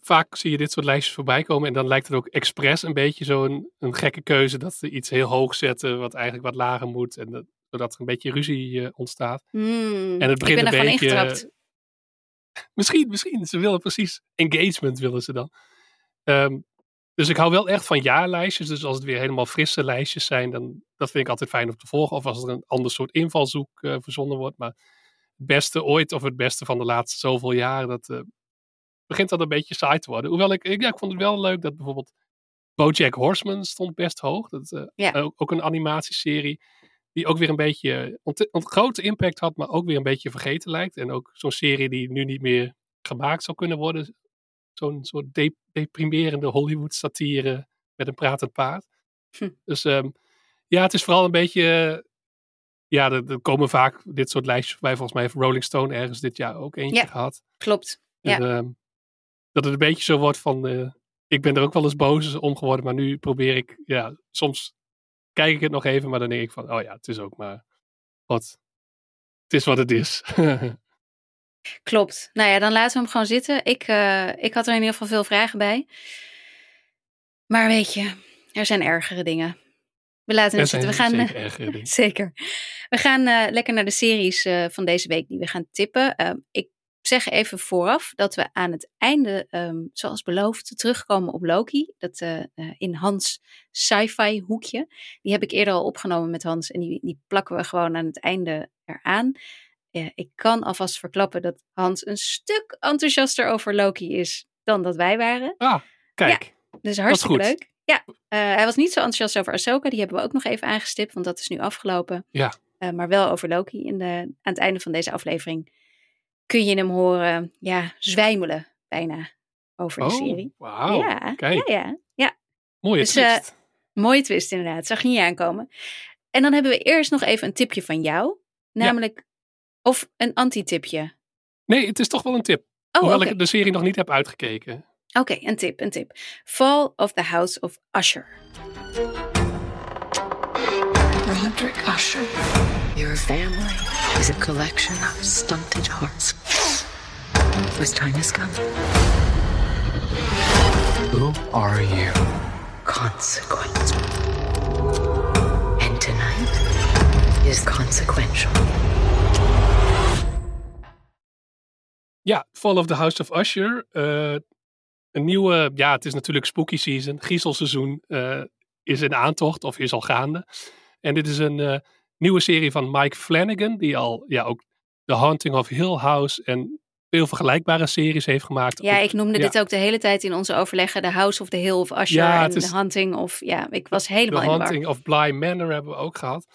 Vaak zie je dit soort lijstjes voorbij komen en dan lijkt het ook expres een beetje zo'n gekke keuze dat ze iets heel hoog zetten wat eigenlijk wat lager moet en zodat er een beetje ruzie ontstaat. En het begint een beetje... ingetrapt. Misschien. Ze willen precies engagement willen ze dan. Dus ik hou wel echt van jaarlijstjes. Dus als het weer helemaal frisse lijstjes zijn, dan dat vind ik altijd fijn om te volgen. Of als er een ander soort invalshoek verzonnen wordt. Maar het beste ooit of het beste van de laatste zoveel jaren, dat begint dan een beetje saai te worden. Hoewel ik vond het wel leuk dat bijvoorbeeld BoJack Horseman stond best hoog. Dat ook een animatieserie die ook weer een beetje een grote impact had, maar ook weer een beetje vergeten lijkt. En ook zo'n serie die nu niet meer gemaakt zou kunnen worden. Zo'n soort deprimerende Hollywood-satire met een pratend paard. Dus het is vooral een beetje... Er komen vaak dit soort lijstjes bij. Volgens mij heeft Rolling Stone ergens dit jaar ook eentje gehad. Klopt. En, dat het een beetje zo wordt van... ik ben er ook wel eens boos om geworden, maar nu probeer ik... Ja, soms kijk ik het nog even, maar dan denk ik van... Oh ja, het is ook maar... Het is wat het is. Klopt. Nou ja, dan laten we hem gewoon zitten. Ik had er in ieder geval veel vragen bij. Maar weet je, er zijn ergere dingen. We laten het zitten. We gaan zeker. Zeker. We gaan lekker naar de series van deze week die we gaan tippen. Ik zeg even vooraf dat we aan het einde, zoals beloofd, terugkomen op Loki. Dat in Hans' sci-fi hoekje. Die heb ik eerder al opgenomen met Hans en die plakken we gewoon aan het einde eraan. Ja, ik kan alvast verklappen dat Hans een stuk enthousiaster over Loki is dan dat wij waren. Ah, kijk. Ja, dus hartstikke leuk. Ja, hij was niet zo enthousiast over Ahsoka. Die hebben we ook nog even aangestipt, want dat is nu afgelopen. Ja. Maar wel over Loki. Aan het einde van deze aflevering kun je hem horen zwijmelen bijna over de serie. Wauw, ja, kijk. Ja. Mooie twist. Mooie twist inderdaad, zag je niet aankomen. En dan hebben we eerst nog even een tipje van jou. Namelijk... Ja. Of een anti-tipje? Nee, het is toch wel een tip. Hoewel ik de serie nog niet heb uitgekeken. Oké, een tip. Fall of the House of Usher. Roderick Usher. Your family is a collection of stunted hearts. Whose time has come. Who are you? Consequence. And tonight is consequential. Ja, Fall of the House of Usher. Een nieuwe, het is natuurlijk spooky season. Griezelseizoen is in aantocht of is al gaande. En dit is een nieuwe serie van Mike Flanagan. Die al ook The Haunting of Hill House en veel vergelijkbare series heeft gemaakt. Ja, ik noemde dit ook de hele tijd in onze overleggen. The House of the Hill of Usher en The Haunting of... Ja, ik was helemaal in de war. The Haunting of Bly Manor hebben we ook gehad.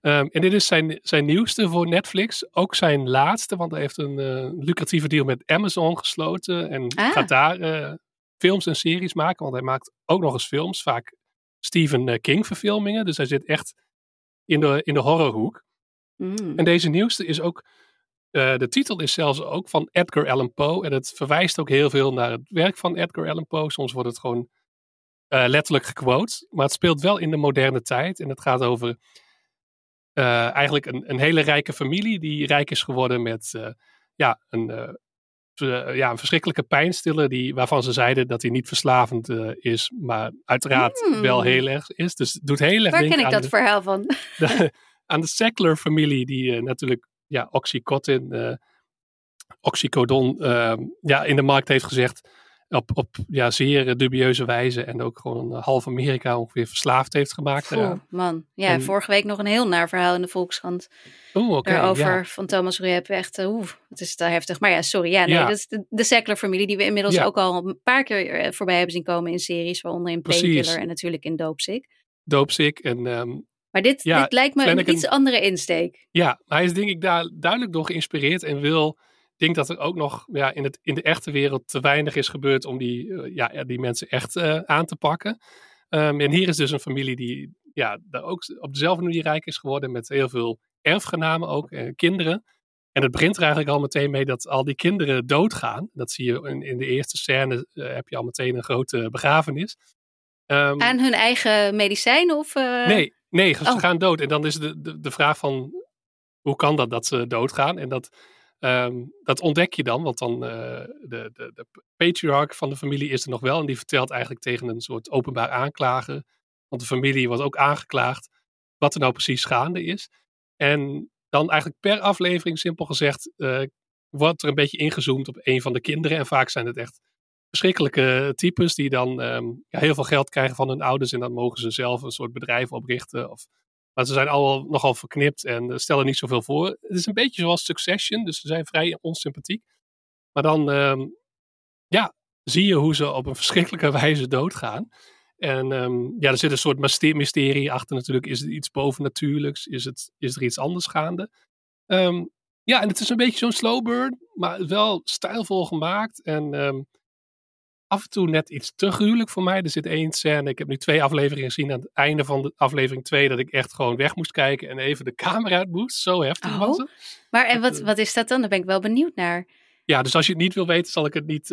En dit is zijn nieuwste voor Netflix. Ook zijn laatste, want hij heeft een lucratieve deal met Amazon gesloten. En gaat daar films en series maken. Want hij maakt ook nog eens films. Vaak Stephen King verfilmingen. Dus hij zit echt in de horrorhoek. En deze nieuwste is ook... de titel is zelfs ook van Edgar Allan Poe. En het verwijst ook heel veel naar het werk van Edgar Allan Poe. Soms wordt het gewoon letterlijk gequote. Maar het speelt wel in de moderne tijd. En het gaat over eigenlijk een hele rijke familie. Die rijk is geworden met een verschrikkelijke pijnstiller. Waarvan ze zeiden dat hij niet verslavend is. Maar uiteraard wel heel erg is. Dus het doet heel erg denken aan... Waar ken ik dat verhaal van? Aan de Sackler familie. Die natuurlijk... oxycodon in de markt heeft gezegd op zeer dubieuze wijze en ook gewoon half Amerika ongeveer verslaafd heeft gemaakt. Vorige week nog een heel naar verhaal in de Volkskrant daarover van Thomas Ruijp. Echt, het is te heftig. Maar dat is de Sackler-familie die we inmiddels ook al een paar keer voorbij hebben zien komen in series, waaronder in Painkiller en natuurlijk in Dope Sick en... Maar dit lijkt me een iets andere insteek. Ja, hij is denk ik daar duidelijk door geïnspireerd en wil denk dat er ook nog in de echte wereld te weinig is gebeurd om die mensen echt aan te pakken. En hier is dus een familie die daar ook op dezelfde manier rijk is geworden, met heel veel erfgenamen ook, kinderen. En het begint er eigenlijk al meteen mee dat al die kinderen doodgaan. Dat zie je in de eerste scène, heb je al meteen een grote begrafenis. Aan hun eigen medicijnen? Nee, ze gaan dood. En dan is de vraag van, hoe kan dat ze doodgaan? En dat ontdek je dan, want dan de patriarch van de familie is er nog wel. En die vertelt eigenlijk tegen een soort openbaar aanklager, want de familie was ook aangeklaagd, wat er nou precies gaande is. En dan eigenlijk per aflevering, simpel gezegd, wordt er een beetje ingezoomd op een van de kinderen. En vaak zijn het echt verschrikkelijke types die dan heel veel geld krijgen van hun ouders. En dan mogen ze zelf een soort bedrijf oprichten. Maar ze zijn allemaal nogal verknipt en stellen niet zoveel voor. Het is een beetje zoals Succession, dus ze zijn vrij onsympathiek. Maar dan zie je hoe ze op een verschrikkelijke wijze doodgaan. En er zit een soort mysterie achter natuurlijk. Is het iets bovennatuurlijks? Is er iets anders gaande? En het is een beetje zo'n slow burn, maar wel stijlvol gemaakt. En af en toe net iets te gruwelijk voor mij. Er zit één scène, ik heb nu 2 afleveringen gezien. Aan het einde van de aflevering 2 dat ik echt gewoon weg moest kijken en even de camera uit moest. Zo heftig was het. Maar en wat is dat dan? Daar ben ik wel benieuwd naar. Ja, dus als je het niet wil weten, zal ik het niet...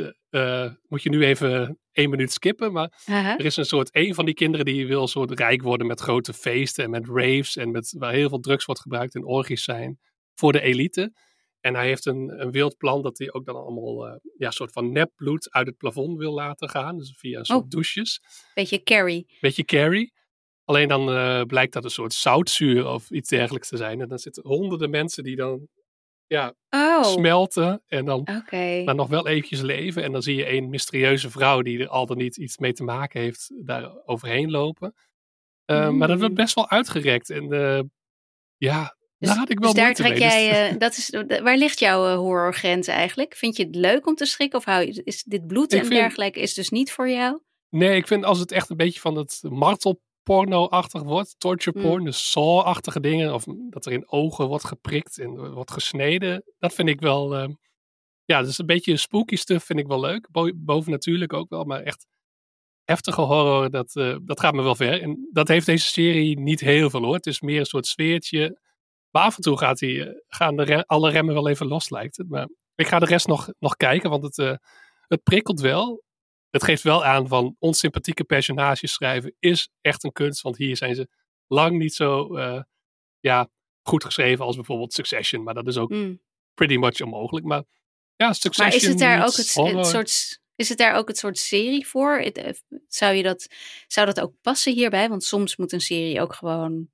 moet je nu even 1 minuut skippen. Maar er is een van die kinderen die wil soort rijk worden met grote feesten en met raves. En waar heel veel drugs wordt gebruikt en orgies zijn voor de elite. En hij heeft een wild plan dat hij ook dan allemaal soort van nepbloed uit het plafond wil laten gaan. Dus via een soort douches. Beetje Carrie. Alleen dan blijkt dat een soort zoutzuur of iets dergelijks te zijn. En dan zitten honderden mensen die dan... smelten en dan maar nog wel eventjes leven. En dan zie je een mysterieuze vrouw die er al dan niet iets mee te maken heeft, daar overheen lopen. Maar dat wordt best wel uitgerekt. En dus, daar had ik wel moeite mee. Waar ligt jouw horrorgrens eigenlijk? Vind je het leuk om te schrikken? Of is dit bloed dergelijke is dus niet voor jou? Nee, ik vind als het echt een beetje van dat martelporno-achtig wordt, torture porn, dus Saw-achtige dingen, of dat er in ogen wordt geprikt en wordt gesneden, dat vind ik wel, dus een beetje spooky stuff vind ik wel leuk, bovennatuurlijk ook wel, maar echt heftige horror, dat gaat me wel ver, en dat heeft deze serie niet heel veel hoor, het is meer een soort sfeertje, maar af en toe gaan alle remmen wel even los lijkt het, maar ik ga de rest nog kijken, want het prikkelt wel. Het geeft wel aan van onsympathieke personages schrijven is echt een kunst. Want hier zijn ze lang niet zo goed geschreven als bijvoorbeeld Succession. Maar dat is ook pretty much onmogelijk. Maar ja, Succession... Maar is het daar ook het soort serie voor? Zou dat ook passen hierbij? Want soms moet een serie ook gewoon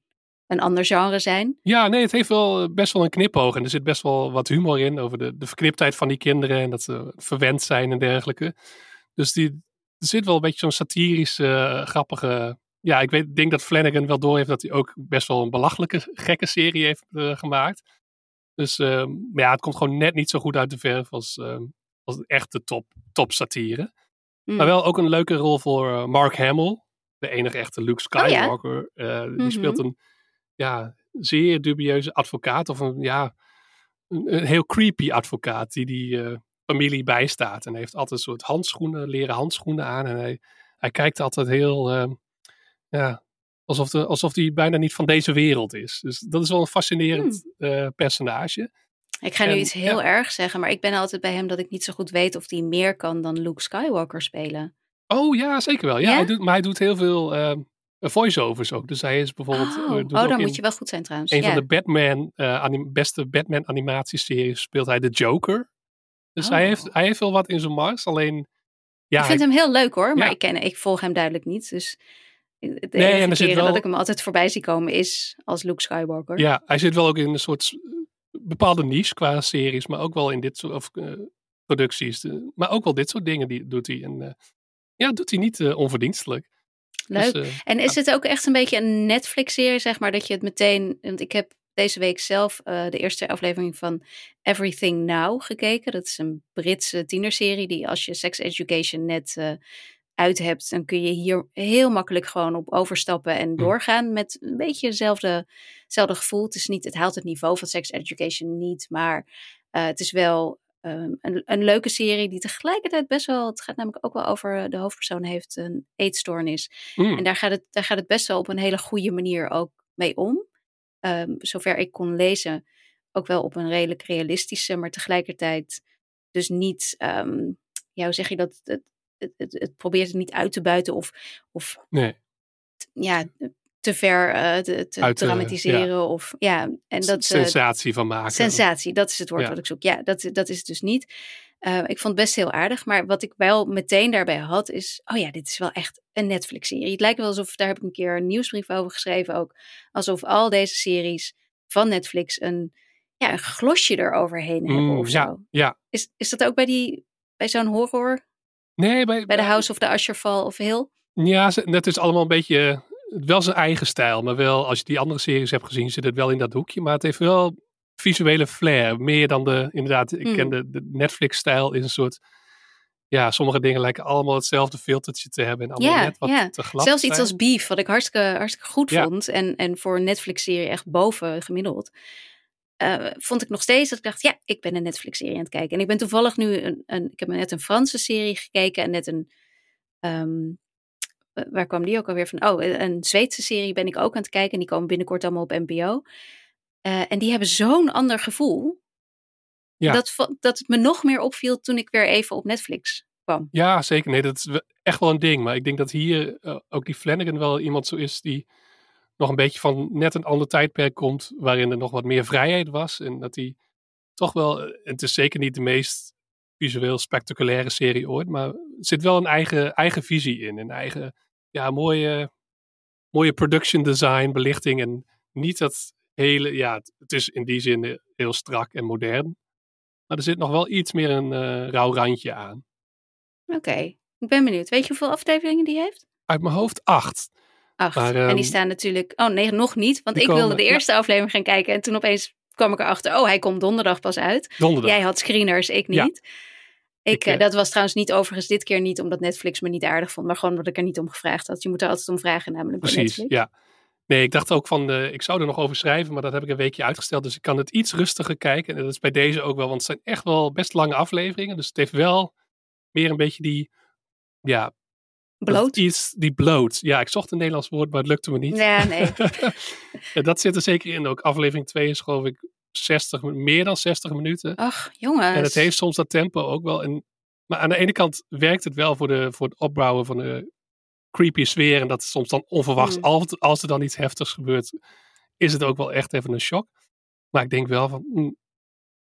een ander genre zijn. Ja, nee, het heeft wel best wel een knipoog. En er zit best wel wat humor in over de verkniptheid van die kinderen. En dat ze verwend zijn en dergelijke. Dus er zit wel een beetje zo'n satirische, grappige... Ja, ik denk dat Flanagan wel door heeft dat hij ook best wel een belachelijke, gekke serie heeft gemaakt. Dus het komt gewoon net niet zo goed uit de verf als de echte top satire. Maar wel ook een leuke rol voor Mark Hamill. De enige echte Luke Skywalker. Die speelt een zeer dubieuze advocaat. Of een heel creepy advocaat die familie bijstaat. En hij heeft altijd een soort leren handschoenen aan. En hij kijkt altijd heel... alsof hij bijna niet van deze wereld is. Dus dat is wel een fascinerend personage. Ik ga nu iets heel erg zeggen, maar ik ben altijd bij hem dat ik niet zo goed weet of hij meer kan dan Luke Skywalker spelen. Oh ja, zeker wel. Ja, ja? Hij doet heel veel voice-overs ook. Dus hij is bijvoorbeeld... dan moet je wel goed zijn trouwens. Een van de Batman, beste Batman animatieseries speelt hij de Joker. Dus hij heeft wel wat in zijn mars, alleen... Ja, ik vind hem heel leuk hoor, maar ik volg hem duidelijk niet. Dus het enige keer dat ik hem altijd voorbij zie komen is als Luke Skywalker. Ja, hij zit wel ook in een soort bepaalde niche qua series, maar ook wel in dit soort producties. Maar ook wel dit soort dingen die doet hij. En doet hij niet onverdienstelijk. Leuk. Dus, en is het ook echt een beetje een Netflix-serie, zeg maar, dat je het meteen... Want ik heb deze week zelf de eerste aflevering van Everything Now gekeken. Dat is een Britse tienerserie die als je Sex Education net uit hebt, dan kun je hier heel makkelijk gewoon op overstappen en doorgaan met een beetje hetzelfde gevoel. Het haalt het niveau van Sex Education niet, maar het is wel Een leuke serie die tegelijkertijd best wel... Het gaat namelijk ook wel over... De hoofdpersoon heeft een eetstoornis. Mm. En daar gaat het best wel op een hele goede manier ook mee om. Zover ik kon lezen... Ook wel op een redelijk realistische... Maar tegelijkertijd dus niet... hoe zeg je dat... Het probeert het niet uit te buiten of nee. Te ver te dramatiseren. Ja. Of, ja, en dat, sensatie van maken. Sensatie, dat is het woord wat ik zoek. Ja, dat is het dus niet. Ik vond het best heel aardig. Maar wat ik wel meteen daarbij had is... Oh ja, dit is wel echt een Netflix-serie. Het lijkt wel alsof... Daar heb ik een keer een nieuwsbrief over geschreven ook. Alsof al deze series van Netflix een glosje eroverheen hebben of zo. Ja. Is dat ook bij zo'n horror... Nee, bij de House of the Usher, Fall of Hill? Ja, dat is allemaal een beetje... Wel zijn eigen stijl, maar wel... Als je die andere series hebt gezien, zit het wel in dat hoekje. Maar het heeft wel visuele flair. Meer dan de... Inderdaad, ik ken de Netflix-stijl is een soort... Ja, sommige dingen lijken allemaal hetzelfde filtertje te hebben. En allemaal net wat te glad. Zelfs iets als Beef, wat ik hartstikke goed vond. En voor een Netflix-serie echt boven gemiddeld. Vond ik nog steeds dat ik dacht, ik ben een Netflix-serie aan het kijken. En ik ben toevallig nu, ik heb net een Franse serie gekeken en net een, waar kwam die ook alweer van? Oh, een Zweedse serie ben ik ook aan het kijken en die komen binnenkort allemaal op NPO. En die hebben zo'n ander gevoel, dat het me nog meer opviel toen ik weer even op Netflix kwam. Ja, zeker. Nee, dat is echt wel een ding. Maar ik denk dat hier ook die Flanagan wel iemand zo is die... nog een beetje van net een ander tijdperk komt... waarin er nog wat meer vrijheid was. En dat hij toch wel... Het is zeker niet de meest visueel spectaculaire serie ooit... maar er zit wel een eigen visie in. Een eigen mooie production design, belichting... en niet dat hele... Ja, het is in die zin heel strak en modern. Maar er zit nog wel iets meer een rauw randje aan. Oké, ik ben benieuwd. Weet je hoeveel afleveringen die heeft? Uit mijn hoofd 8... Maar, en die staan natuurlijk... Oh nee, nog niet. Want ik wilde de eerste aflevering gaan kijken. En toen opeens kwam ik erachter... Oh, hij komt donderdag pas uit. Jij had screeners, ik niet. Ja. Dat was trouwens niet overigens dit keer niet... omdat Netflix me niet aardig vond. Maar gewoon omdat ik er niet om gevraagd had. Je moet er altijd om vragen, namelijk bij Netflix. Precies, ja. Nee, ik dacht ook van... ik zou er nog over schrijven, maar dat heb ik een weekje uitgesteld. Dus ik kan het iets rustiger kijken. En dat is bij deze ook wel. Want het zijn echt wel best lange afleveringen. Dus het heeft wel meer een beetje die... Ja... Bloot? Die bloot. Ja, ik zocht een Nederlands woord, maar het lukte me niet. Ja, nee. Dat zit er zeker in ook. Aflevering 2 is geloof ik meer dan 60 minuten. Ach, jongens. En het heeft soms dat tempo ook wel. Maar aan de ene kant werkt het wel voor het opbouwen van de creepy sfeer. En dat is soms dan onverwachts. Als er dan iets heftigs gebeurt, is het ook wel echt even een shock. Maar ik denk wel van,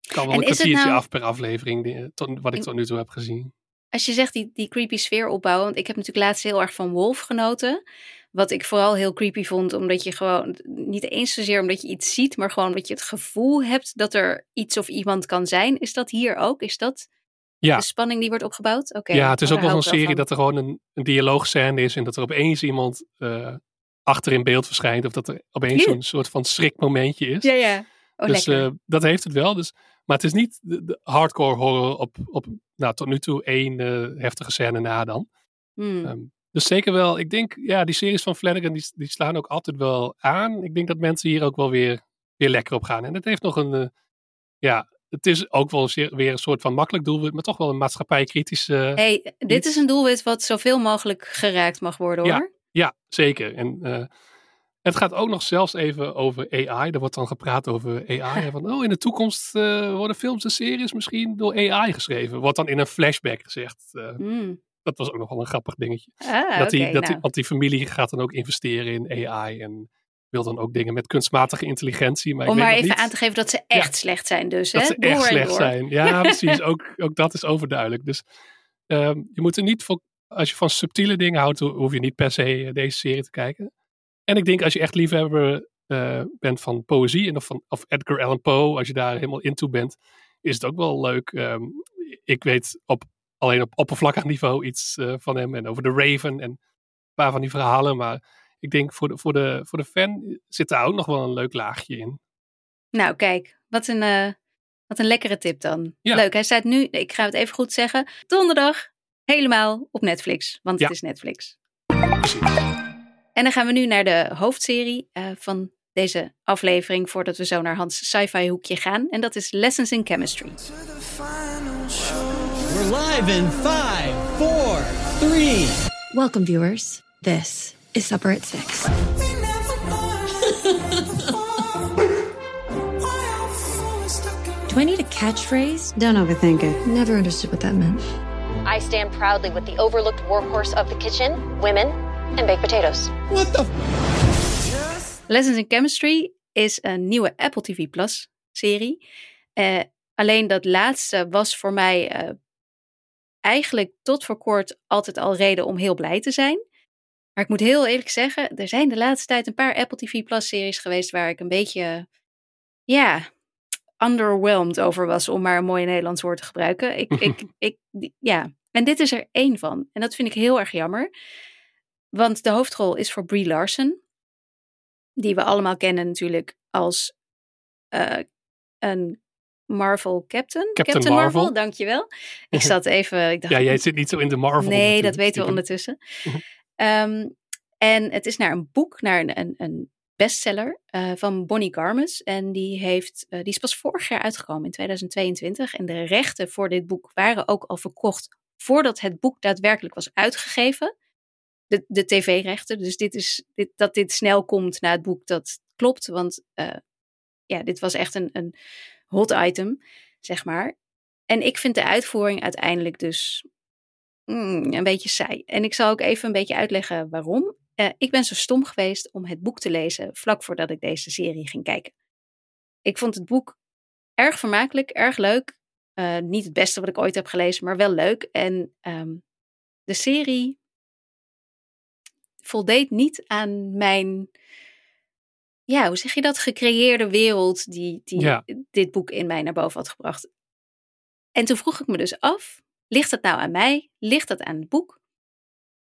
kan wel een kwartiertje af per aflevering. Wat ik tot nu toe heb gezien. Als je zegt die creepy sfeer opbouwen... want ik heb natuurlijk laatst heel erg van Wolf genoten... wat ik vooral heel creepy vond... omdat je gewoon niet eens zozeer omdat je iets ziet... maar gewoon dat je het gevoel hebt... dat er iets of iemand kan zijn. Is dat hier ook? Is dat de spanning die wordt opgebouwd? Okay, ja, het is ook wel zo'n serie dat er gewoon een dialoogscène is... en dat er opeens iemand achter in beeld verschijnt... of dat er opeens zo'n soort van schrikmomentje is. Ja. Oh, dus dat heeft het wel. Dus, maar het is niet de hardcore horror op tot nu toe 1 heftige scène na dan. Dus zeker wel, ik denk, die series van Flanagan, die slaan ook altijd wel aan. Ik denk dat mensen hier ook wel weer lekker op gaan. En het heeft nog het is ook wel weer een soort van makkelijk doelwit, maar toch wel een maatschappijkritische... dit is een doelwit wat zoveel mogelijk geraakt mag worden, hoor. Ja, zeker. En... het gaat ook nog zelfs even over AI. Er wordt dan gepraat over AI. Van, in de toekomst worden films en series misschien door AI geschreven. Wordt dan in een flashback gezegd. Dat was ook nog wel een grappig dingetje. Want die familie gaat dan ook investeren in AI. En wil dan ook dingen met kunstmatige intelligentie. Maar om maar even aan te geven dat ze echt slecht zijn dus. Dat ze echt slecht zijn. Ja, precies. Ook dat is overduidelijk. Dus je moet er niet voor... Als je van subtiele dingen houdt, hoef je niet per se deze serie te kijken. En ik denk als je echt liefhebber bent van poëzie en of Edgar Allan Poe, als je daar helemaal into bent, is het ook wel leuk. Ik weet alleen op oppervlakkig niveau iets van hem en over de Raven en een paar van die verhalen. Maar ik denk voor de fan zit daar ook nog wel een leuk laagje in. Nou kijk, wat een lekkere tip dan. Ja. Leuk, hij staat nu, ik ga het even goed zeggen, donderdag helemaal op Netflix. Want het is Netflix. Precies. En dan gaan we nu naar de hoofdserie van deze aflevering... voordat we zo naar Hans' sci-fi hoekje gaan. En dat is Lessons in Chemistry. We're live in 5, 4, 3. Welcome, viewers. This is Supper at 6. Do I need a catchphrase? Don't overthink it. Never understood what that meant. I stand proudly with the overlooked workhorse of the kitchen, women, and baked potatoes. What the f- Lessons in Chemistry is een nieuwe Apple TV Plus serie. Alleen dat laatste was voor mij eigenlijk tot voor kort altijd al reden om heel blij te zijn. Maar ik moet heel eerlijk zeggen, er zijn de laatste tijd een paar Apple TV Plus series geweest waar ik een beetje, ja, underwhelmed over was, om maar een mooi Nederlands woord te gebruiken. Ja, en dit is er één van. En dat vind ik heel erg jammer. Want de hoofdrol is voor Brie Larson, die we allemaal kennen natuurlijk als een Marvel Captain. Captain Marvel, dankjewel. Ik zat even... Ik dacht, ja, jij zit niet zo in de Marvel. Nee, dat weten we ondertussen. En het is naar een boek, naar een bestseller van Bonnie Garmus. En die is pas vorig jaar uitgekomen in 2022. En de rechten voor dit boek waren ook al verkocht voordat het boek daadwerkelijk was uitgegeven. De tv-rechten. Dus dat dit snel komt na het boek, dat klopt. Want dit was echt een hot item, zeg maar. En ik vind de uitvoering uiteindelijk dus een beetje saai. En ik zal ook even een beetje uitleggen waarom. Ik ben zo stom geweest om het boek te lezen vlak voordat ik deze serie ging kijken. Ik vond het boek erg vermakelijk, erg leuk. Niet het beste wat ik ooit heb gelezen, maar wel leuk. En de serie voldeed niet aan mijn... Ja, hoe zeg je dat? Gecreëerde wereld die dit boek in mij naar boven had gebracht. En toen vroeg ik me dus af, ligt dat nou aan mij? Ligt dat aan het boek?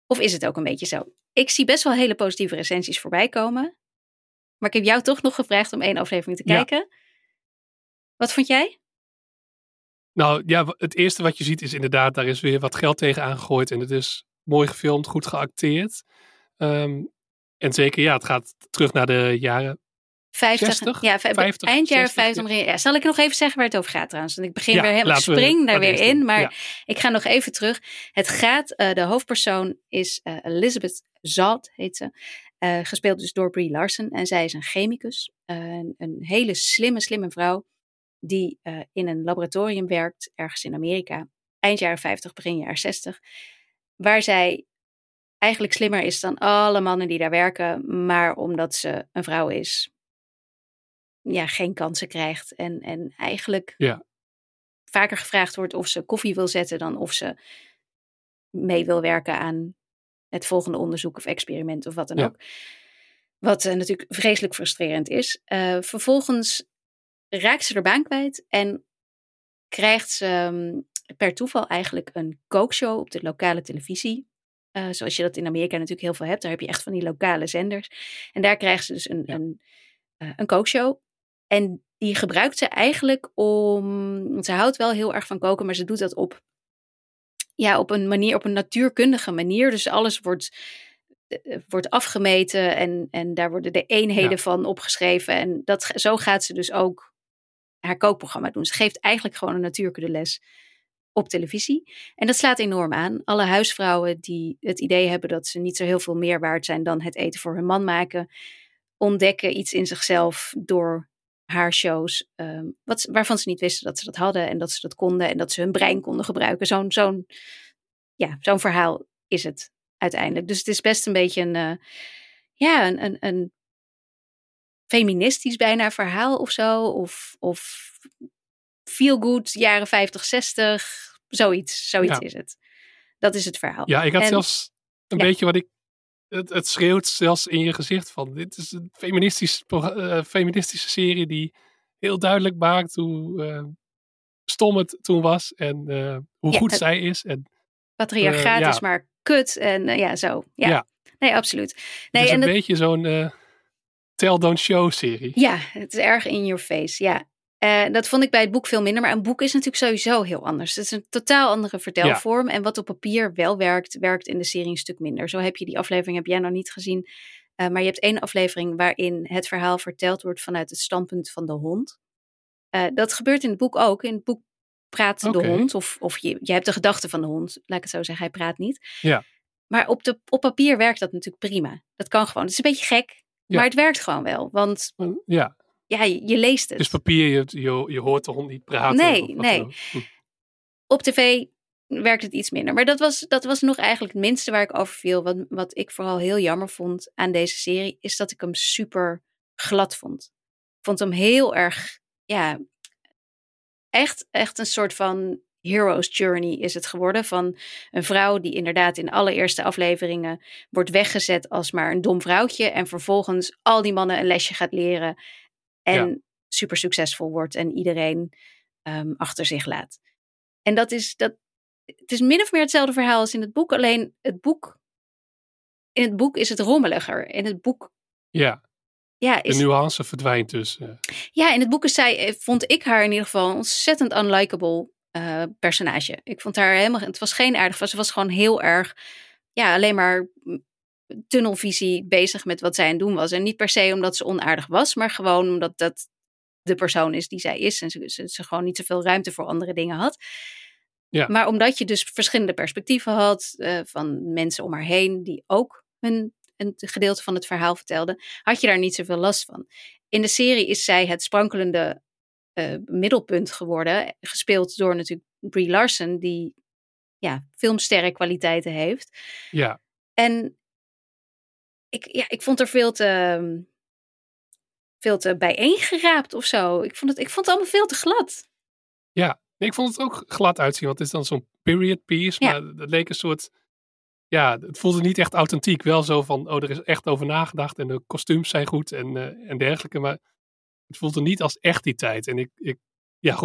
Of is het ook een beetje zo? Ik zie best wel hele positieve recensies voorbij komen. Maar ik heb jou toch nog gevraagd om 1 aflevering te kijken. Ja. Wat vond jij? Nou ja, het eerste wat je ziet is inderdaad, daar is weer wat geld tegen aangegooid. En het is mooi gefilmd, goed geacteerd. En zeker, ja, het gaat terug naar de jaren 50. Ja, 50, eind jaren 50. Ja, zal ik nog even zeggen waar het over gaat trouwens? Want ik begin weer helemaal, spring daar weer in. Maar ik ga nog even terug. Het gaat, de hoofdpersoon is Elizabeth Zalt, heet ze. Gespeeld dus door Brie Larson. En zij is een chemicus. Een hele slimme vrouw. Die in een laboratorium werkt, ergens in Amerika. Eind jaren 50, begin jaren 60. Waar zij... eigenlijk slimmer is dan alle mannen die daar werken. Maar omdat ze een vrouw is, ja, geen kansen krijgt. En eigenlijk vaker gevraagd wordt of ze koffie wil zetten dan of ze mee wil werken aan het volgende onderzoek of experiment of wat dan ook. Wat natuurlijk vreselijk frustrerend is. Vervolgens raakt ze haar baan kwijt en krijgt ze per toeval eigenlijk een kookshow op de lokale televisie. Zoals je dat in Amerika natuurlijk heel veel hebt. Daar heb je echt van die lokale zenders. En daar krijgt ze dus een kookshow. En die gebruikt ze eigenlijk om... Want ze houdt wel heel erg van koken, maar ze doet dat op een manier, op een natuurkundige manier. Dus alles wordt afgemeten en daar worden de eenheden van opgeschreven. En zo gaat ze dus ook haar kookprogramma doen. Ze geeft eigenlijk gewoon een natuurkundeles op televisie. En dat slaat enorm aan. Alle huisvrouwen die het idee hebben dat ze niet zo heel veel meer waard zijn dan het eten voor hun man maken, ontdekken iets in zichzelf door haar shows, waarvan ze niet wisten dat ze dat hadden en dat ze dat konden en dat ze hun brein konden gebruiken. Zo'n verhaal is het uiteindelijk. Dus het is best een beetje een feministisch bijna verhaal of zo. Of feel good, jaren 50, 60, zoiets is het. Dat is het verhaal. Ja, ik had zelfs een beetje wat ik... Het schreeuwt zelfs in je gezicht van, dit is een feministische serie die heel duidelijk maakt hoe stom het toen was en hoe goed zij is. En patriarchaat is maar kut en zo. Ja. Ja. Nee, absoluut. Nee, het is een beetje zo'n tell don't show serie. Ja, het is erg in your face, ja. Dat vond ik bij het boek veel minder. Maar een boek is natuurlijk sowieso heel anders. Het is een totaal andere vertelvorm. Ja. En wat op papier wel werkt, werkt in de serie een stuk minder. Zo heb je die aflevering, heb jij nog niet gezien. Maar je hebt 1 aflevering waarin het verhaal verteld wordt vanuit het standpunt van de hond. Dat gebeurt in het boek ook. In het boek praat de hond. Of je hebt de gedachten van de hond. Laat ik het zo zeggen, hij praat niet. Ja. Maar op papier werkt dat natuurlijk prima. Dat kan gewoon. Het is een beetje gek, maar het werkt gewoon wel. Want je leest het. Dus papier, je hoort de hond niet praten. Nee. Op tv werkt het iets minder. Maar dat was nog eigenlijk het minste waar ik over viel. Wat ik vooral heel jammer vond aan deze serie, is dat ik hem super glad vond. Ik vond hem heel erg, echt een soort van hero's journey is het geworden. Van een vrouw die inderdaad in de allereerste afleveringen wordt weggezet als maar een dom vrouwtje. En vervolgens al die mannen een lesje gaat leren. En super succesvol wordt en iedereen achter zich laat. En het is min of meer hetzelfde verhaal als in het boek. Alleen in het boek is het rommeliger. In het boek... de nuance verdwijnt dus. Ja, in het boek vond ik haar in ieder geval een ontzettend unlikable personage. Ik vond haar helemaal... Het was geen aardig... Ze was gewoon heel erg... alleen maar tunnelvisie bezig met wat zij aan het doen was. En niet per se omdat ze onaardig was, maar gewoon omdat dat de persoon is die zij is. En ze gewoon niet zoveel ruimte voor andere dingen had. Ja. Maar omdat je dus verschillende perspectieven had van mensen om haar heen die ook een gedeelte van het verhaal vertelden, had je daar niet zoveel last van. In de serie is zij het sprankelende middelpunt geworden, gespeeld door natuurlijk Brie Larson, die filmsterrenkwaliteiten heeft. Ja. En ik vond er veel te bijeengeraapt of zo. Ik vond het allemaal veel te glad. Ja. Ik vond het ook glad uitzien, want het is dan zo'n period piece. Ja. Maar het leek een soort... Ja, het voelde niet echt authentiek. Wel zo van, er is echt over nagedacht en de kostuums zijn goed en dergelijke. Maar het voelde niet als echt die tijd. En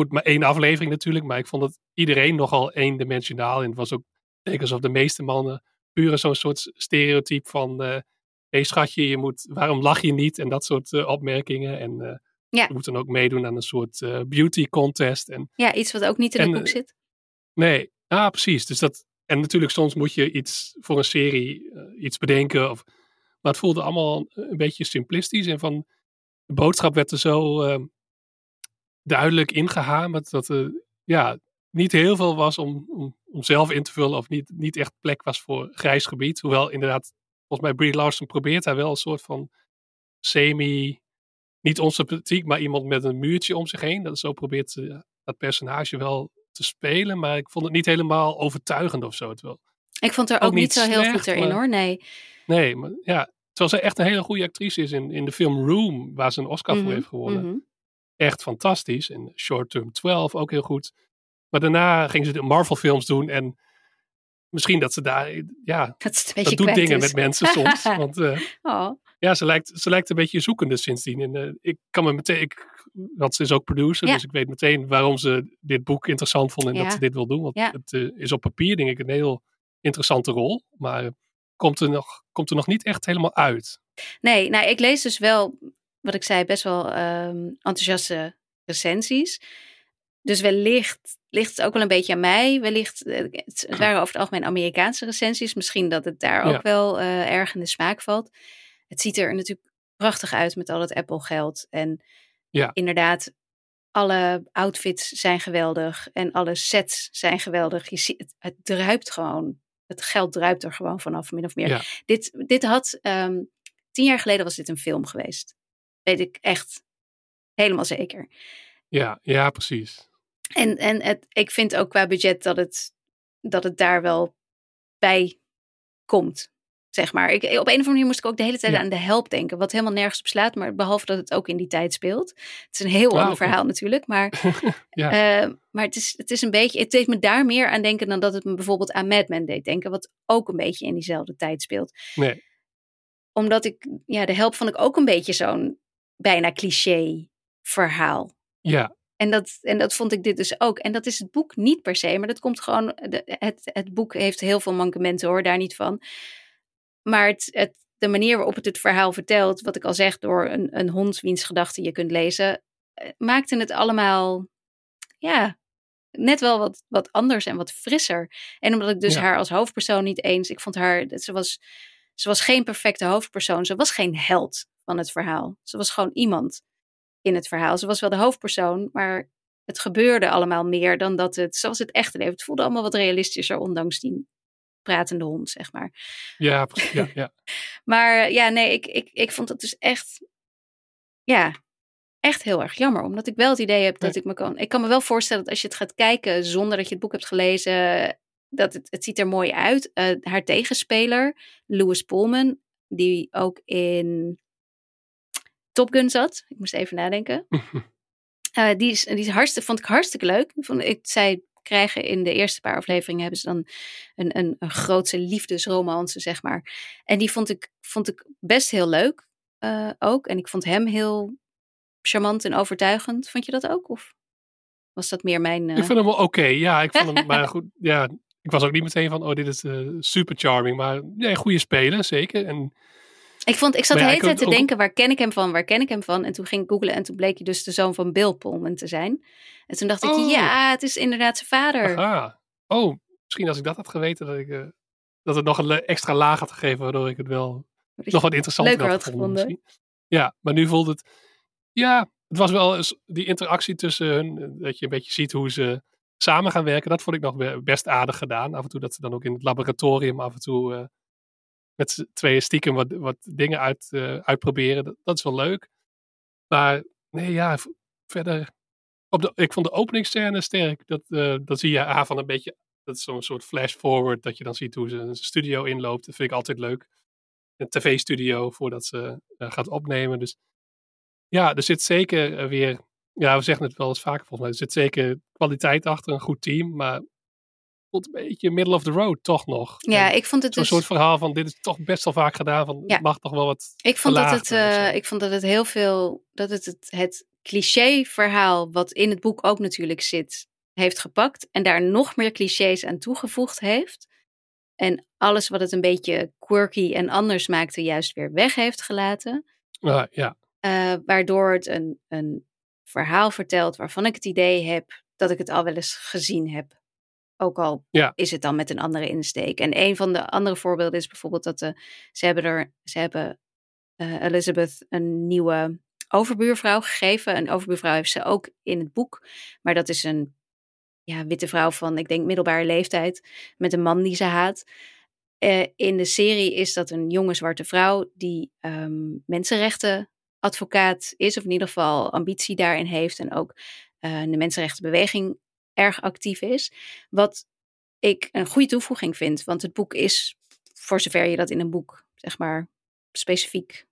maar één aflevering natuurlijk. Maar ik vond dat iedereen nogal eendimensionaal. En het was ook alsof de meeste mannen puur zo'n soort stereotype van... hey schatje, waarom lach je niet? En dat soort opmerkingen en... Je moet dan ook meedoen aan een soort beauty contest. Iets wat ook niet in het boek zit. Nee, precies. Dus en natuurlijk soms moet je iets voor een serie iets bedenken. Maar het voelde allemaal een beetje simplistisch. En van de boodschap werd er zo duidelijk ingehamerd. Dat er niet heel veel was om zelf in te vullen. Of niet echt plek was voor grijs gebied. Hoewel inderdaad, volgens mij Brie Larson probeert daar wel een soort van semi... Niet onze politiek, maar iemand met een muurtje om zich heen. Zo probeert dat personage wel te spelen. Maar ik vond het niet helemaal overtuigend of zo. Terwijl, ik vond haar ook niet zo heel goed erin hoor. Nee. Nee, maar terwijl zij echt een hele goede actrice is in de film Room. Waar ze een Oscar voor heeft gewonnen. Mm-hmm. Echt fantastisch. En Short Term 12 ook heel goed. Maar daarna ging ze de Marvel films doen. En misschien dat ze daar... Ja, dat doet dingen met mensen soms. Want... Ja, ze lijkt een beetje zoekende sindsdien. En ik kan me meteen... Want ze is ook producer, dus ik weet meteen waarom ze dit boek interessant vond en dat ze dit wil doen. Want het is op papier, denk ik, een heel interessante rol. Maar komt er nog niet echt helemaal uit. Nee, nou, ik lees dus wel, wat ik zei, best wel enthousiaste recensies. Dus wellicht ligt het ook wel een beetje aan mij. Wellicht, het waren over het algemeen Amerikaanse recensies. Misschien dat het daar ook wel erg in de smaak valt. Het ziet er natuurlijk prachtig uit met al dat Apple geld. En inderdaad, alle outfits zijn geweldig. En alle sets zijn geweldig. Je ziet, het druipt gewoon. Het geld druipt er gewoon vanaf, min of meer. Ja. Dit had... 10 jaar geleden was dit een film geweest. Weet ik echt helemaal zeker. Ja, precies. En ik vind ook qua budget dat het daar wel bij komt. Zeg maar. Op een of andere manier moest ik ook de hele tijd aan de Help denken. Wat helemaal nergens op slaat. Maar behalve dat het ook in die tijd speelt. Het is een heel ander verhaal natuurlijk. Maar, maar het is een beetje... Het deed me daar meer aan denken dan dat het me bijvoorbeeld aan Mad Men deed denken. Wat ook een beetje in diezelfde tijd speelt. Nee. Omdat ik... Ja, de Help vond ik ook een beetje zo'n bijna cliché verhaal. Ja. En dat vond ik dit dus ook. En dat is het boek niet per se. Maar dat komt gewoon... Het boek heeft heel veel mankementen hoor. Daar niet van. Maar de manier waarop het verhaal vertelt, wat ik al zeg, door een hond wiens gedachten je kunt lezen, maakte het allemaal net wel wat anders en wat frisser. En omdat ik dus haar als hoofdpersoon niet eens... Ik vond haar... Ze was geen perfecte hoofdpersoon. Ze was geen held van het verhaal. Ze was gewoon iemand in het verhaal. Ze was wel de hoofdpersoon, maar het gebeurde allemaal meer dan dat het, zoals het echt leeft. Het voelde allemaal wat realistischer, ondanks die pratende hond, zeg maar. Ja, ja, ja. Maar ja, nee, ik vond het dus echt, ja, echt heel erg jammer. Omdat ik wel het idee heb dat ik kan me wel voorstellen dat als je het gaat kijken zonder dat je het boek hebt gelezen, dat het ziet er mooi uit. Haar tegenspeler, Lewis Pullman, die ook in Top Gun zat. Ik moest even nadenken. Die vond ik hartstikke leuk. Zij krijgen in de eerste paar afleveringen hebben ze dan een grootse liefdesromance, zeg maar. En die vond ik best heel leuk ook. En ik vond hem heel charmant en overtuigend. Vond je dat ook? Of was dat meer mijn... Ik vind hem wel oké. Ja, ik vond hem... maar goed, ja, ik was ook niet meteen van, oh, dit is super charming. Maar ja, goede speler, zeker. En... Ik zat de hele tijd te denken, waar ken ik hem van? En toen ging ik googlen en toen bleek hij dus de zoon van Bill Pullman te zijn. En toen dacht ik, ja, het is inderdaad zijn vader. Aha. Oh, misschien als ik dat had geweten, dat het nog een extra laag had gegeven, waardoor ik het wel nog wat interessanter had gevonden. Ja, maar nu voelde het... Ja, het was wel eens die interactie tussen hun, dat je een beetje ziet hoe ze samen gaan werken. Dat vond ik nog best aardig gedaan. Af en toe dat ze dan ook in het laboratorium af en toe... met z'n tweeën stiekem wat dingen uitproberen. Dat is wel leuk. Maar nee, ja, verder... Ik vond de openingsscène sterk. Dat zie je haar van een beetje... Dat is zo'n soort flash-forward, dat je dan ziet hoe ze een studio inloopt. Dat vind ik altijd leuk. Een tv-studio voordat ze gaat opnemen. Dus ja, er zit zeker weer... Ja, we zeggen het wel eens vaker volgens mij. Er zit zeker kwaliteit achter, een goed team, maar... Vond een beetje middle of the road toch nog. Ja, ik vond het dus... Zo'n soort verhaal van dit is toch best wel vaak gedaan. Van ja. Het mag toch wel wat ik vond dat het heel veel... Dat het cliché verhaal wat in het boek ook natuurlijk zit... heeft gepakt. En daar nog meer clichés aan toegevoegd heeft. En alles wat het een beetje quirky en anders maakte... juist weer weg heeft gelaten. Ja. Waardoor het een verhaal vertelt waarvan ik het idee heb... dat ik het al wel eens gezien heb. Ook al is het dan met een andere insteek. En een van de andere voorbeelden is bijvoorbeeld dat ze hebben Elizabeth een nieuwe overbuurvrouw gegeven. Een overbuurvrouw heeft ze ook in het boek. Maar dat is een witte vrouw van, ik denk, middelbare leeftijd. Met een man die ze haat. In de serie is dat een jonge zwarte vrouw die mensenrechtenadvocaat is. Of in ieder geval ambitie daarin heeft. En ook de mensenrechtenbeweging erg actief is. Wat ik een goede toevoeging vind. Want het boek is, voor zover je dat in een boek, zeg maar, specifiek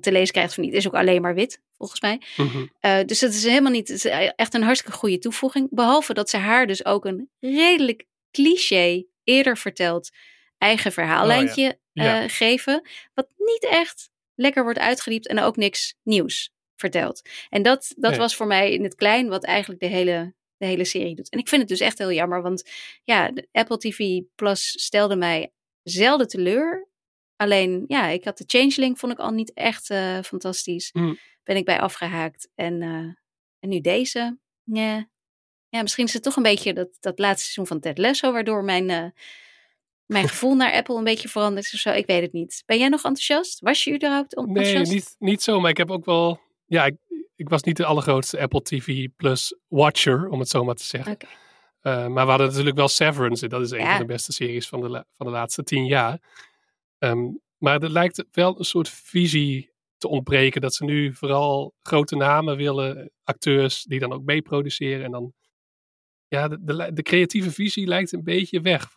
te lezen krijgt of niet, is ook alleen maar wit, volgens mij. Mm-hmm. Dus dat is helemaal niet, het is echt een hartstikke goede toevoeging. Behalve dat ze haar dus ook een redelijk cliché, eerder verteld, eigen verhaallijntje geven. Wat niet echt lekker wordt uitgediept en ook niks nieuws vertelt. En dat was voor mij in het klein wat eigenlijk de hele serie doet. En ik vind het dus echt heel jammer, want ja, de Apple TV Plus stelde mij zelden teleur. Alleen, ja, ik had de Changeling, vond ik al niet echt fantastisch. Ben ik bij afgehaakt. En nu deze. Yeah. Ja, misschien is het toch een beetje dat laatste seizoen van Ted Lasso, waardoor mijn gevoel naar Apple een beetje veranderd of zo. Ik weet het niet. Ben jij nog enthousiast? Was je überhaupt enthousiast? Nee, niet zo, maar ik heb ook wel... Ja, ik was niet de allergrootste Apple TV Plus watcher, om het zo maar te zeggen. Okay. Maar we hadden natuurlijk wel Severance. Dat is een van de beste series van de laatste 10 jaar. Maar er lijkt wel een soort visie te ontbreken. Dat ze nu vooral grote namen willen. Acteurs die dan ook meeproduceren. En dan, ja, de creatieve visie lijkt een beetje weg.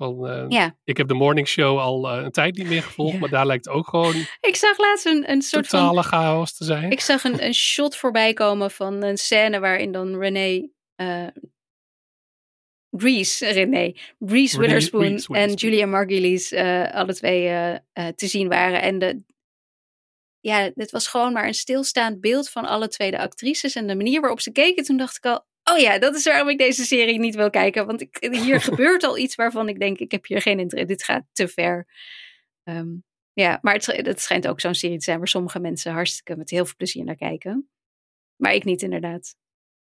Ik heb de morning show al een tijd niet meer gevolgd. Ja. Maar daar lijkt ook gewoon... Ik zag laatst een soort van... totale chaos te zijn. Ik zag een shot voorbij komen van een scène waarin dan Reese Witherspoon en Julia Margulies alle twee te zien waren. En het was gewoon maar een stilstaand beeld van alle twee de actrices. En de manier waarop ze keken, toen dacht ik al... Oh ja, dat is waarom ik deze serie niet wil kijken. Want hier gebeurt al iets waarvan ik denk, ik heb hier geen interesse. Dit gaat te ver. Maar het schijnt ook zo'n serie te zijn waar sommige mensen hartstikke met heel veel plezier naar kijken. Maar ik niet, inderdaad.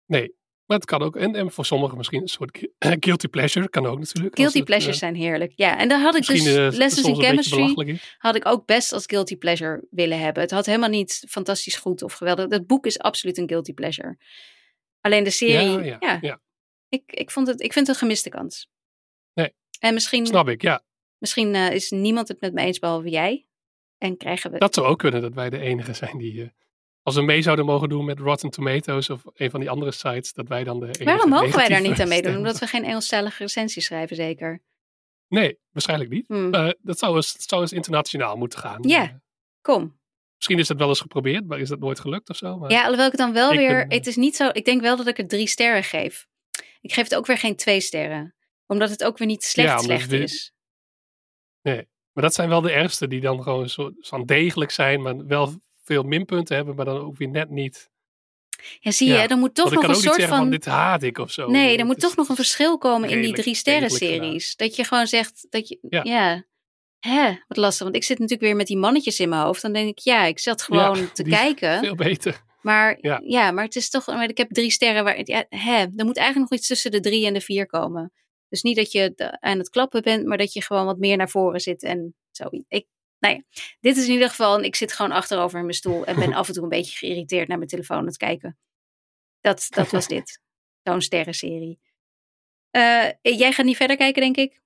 Nee, maar het kan ook. En voor sommigen misschien een soort guilty pleasure. Kan ook natuurlijk. Guilty pleasures zijn heerlijk. Ja, en daar had ik dus Lessons in Chemistry had ik ook best als guilty pleasure willen hebben. Het had helemaal niet fantastisch goed of geweldig. Dat boek is absoluut een guilty pleasure. Alleen de serie, ja. Ik vind het een gemiste kans. Nee, en misschien, snap ik, ja. Misschien is niemand het met me eens behalve jij. En krijgen we... Dat zou ook kunnen, dat wij de enige zijn die... als we mee zouden mogen doen met Rotten Tomatoes of een van die andere sites, dat wij dan de enige... Waarom mogen wij daar niet aan meedoen? Omdat we geen Engelstalige recensies schrijven, zeker? Nee, waarschijnlijk niet. Dat zou eens internationaal moeten gaan. Ja, kom. Misschien is dat wel eens geprobeerd, maar is dat nooit gelukt of zo? Maar ja, alhoewel ik dan wel weer... Het is niet zo... Ik denk wel dat ik het 3 sterren geef. Ik geef het ook weer geen 2 sterren. Omdat het ook weer niet slecht is. Nee, maar dat zijn wel de ergste die dan gewoon zo degelijk zijn, maar wel veel minpunten hebben, maar dan ook weer net niet. Ja, zie je, er moet toch nog een soort van... Dit haat ik of zo. Nee, er moet toch nog een verschil komen in die 3 sterren series. Dat je gewoon zegt, dat je... Ja. Hè, wat lastig. Want ik zit natuurlijk weer met die mannetjes in mijn hoofd. Dan denk ik, ik zat gewoon te kijken. Veel beter. Maar maar het is toch... Maar ik heb 3 sterren waar... er moet eigenlijk nog iets tussen de 3 en de 4 komen. Dus niet dat je aan het klappen bent, maar dat je gewoon wat meer naar voren zit en zo. Dit is in ieder geval, en ik zit gewoon achterover in mijn stoel en ben af en toe een beetje geïrriteerd naar mijn telefoon aan het kijken. Dat was dit. Zo'n sterrenserie. Jij gaat niet verder kijken, denk ik?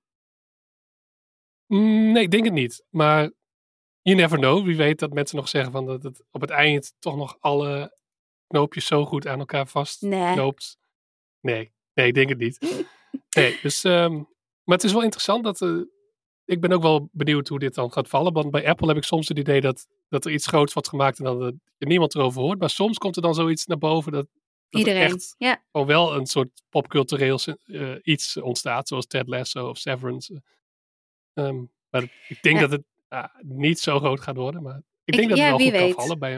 Nee, ik denk het niet. Maar you never know. Wie weet dat mensen nog zeggen van dat het op het eind toch nog alle knoopjes zo goed aan elkaar vastknoopt. Nee, ik denk het niet. Nee, dus, maar het is wel interessant dat... ik ben ook wel benieuwd hoe dit dan gaat vallen. Want bij Apple heb ik soms het idee dat er iets groots wordt gemaakt en dat niemand erover hoort. Maar soms komt er dan zoiets naar boven dat iedereen, echt gewoon wel een soort popcultureel iets ontstaat. Zoals Ted Lasso of Severance. Maar ik denk dat het niet zo groot gaat worden. Maar ik denk dat het wel goed kan vallen bij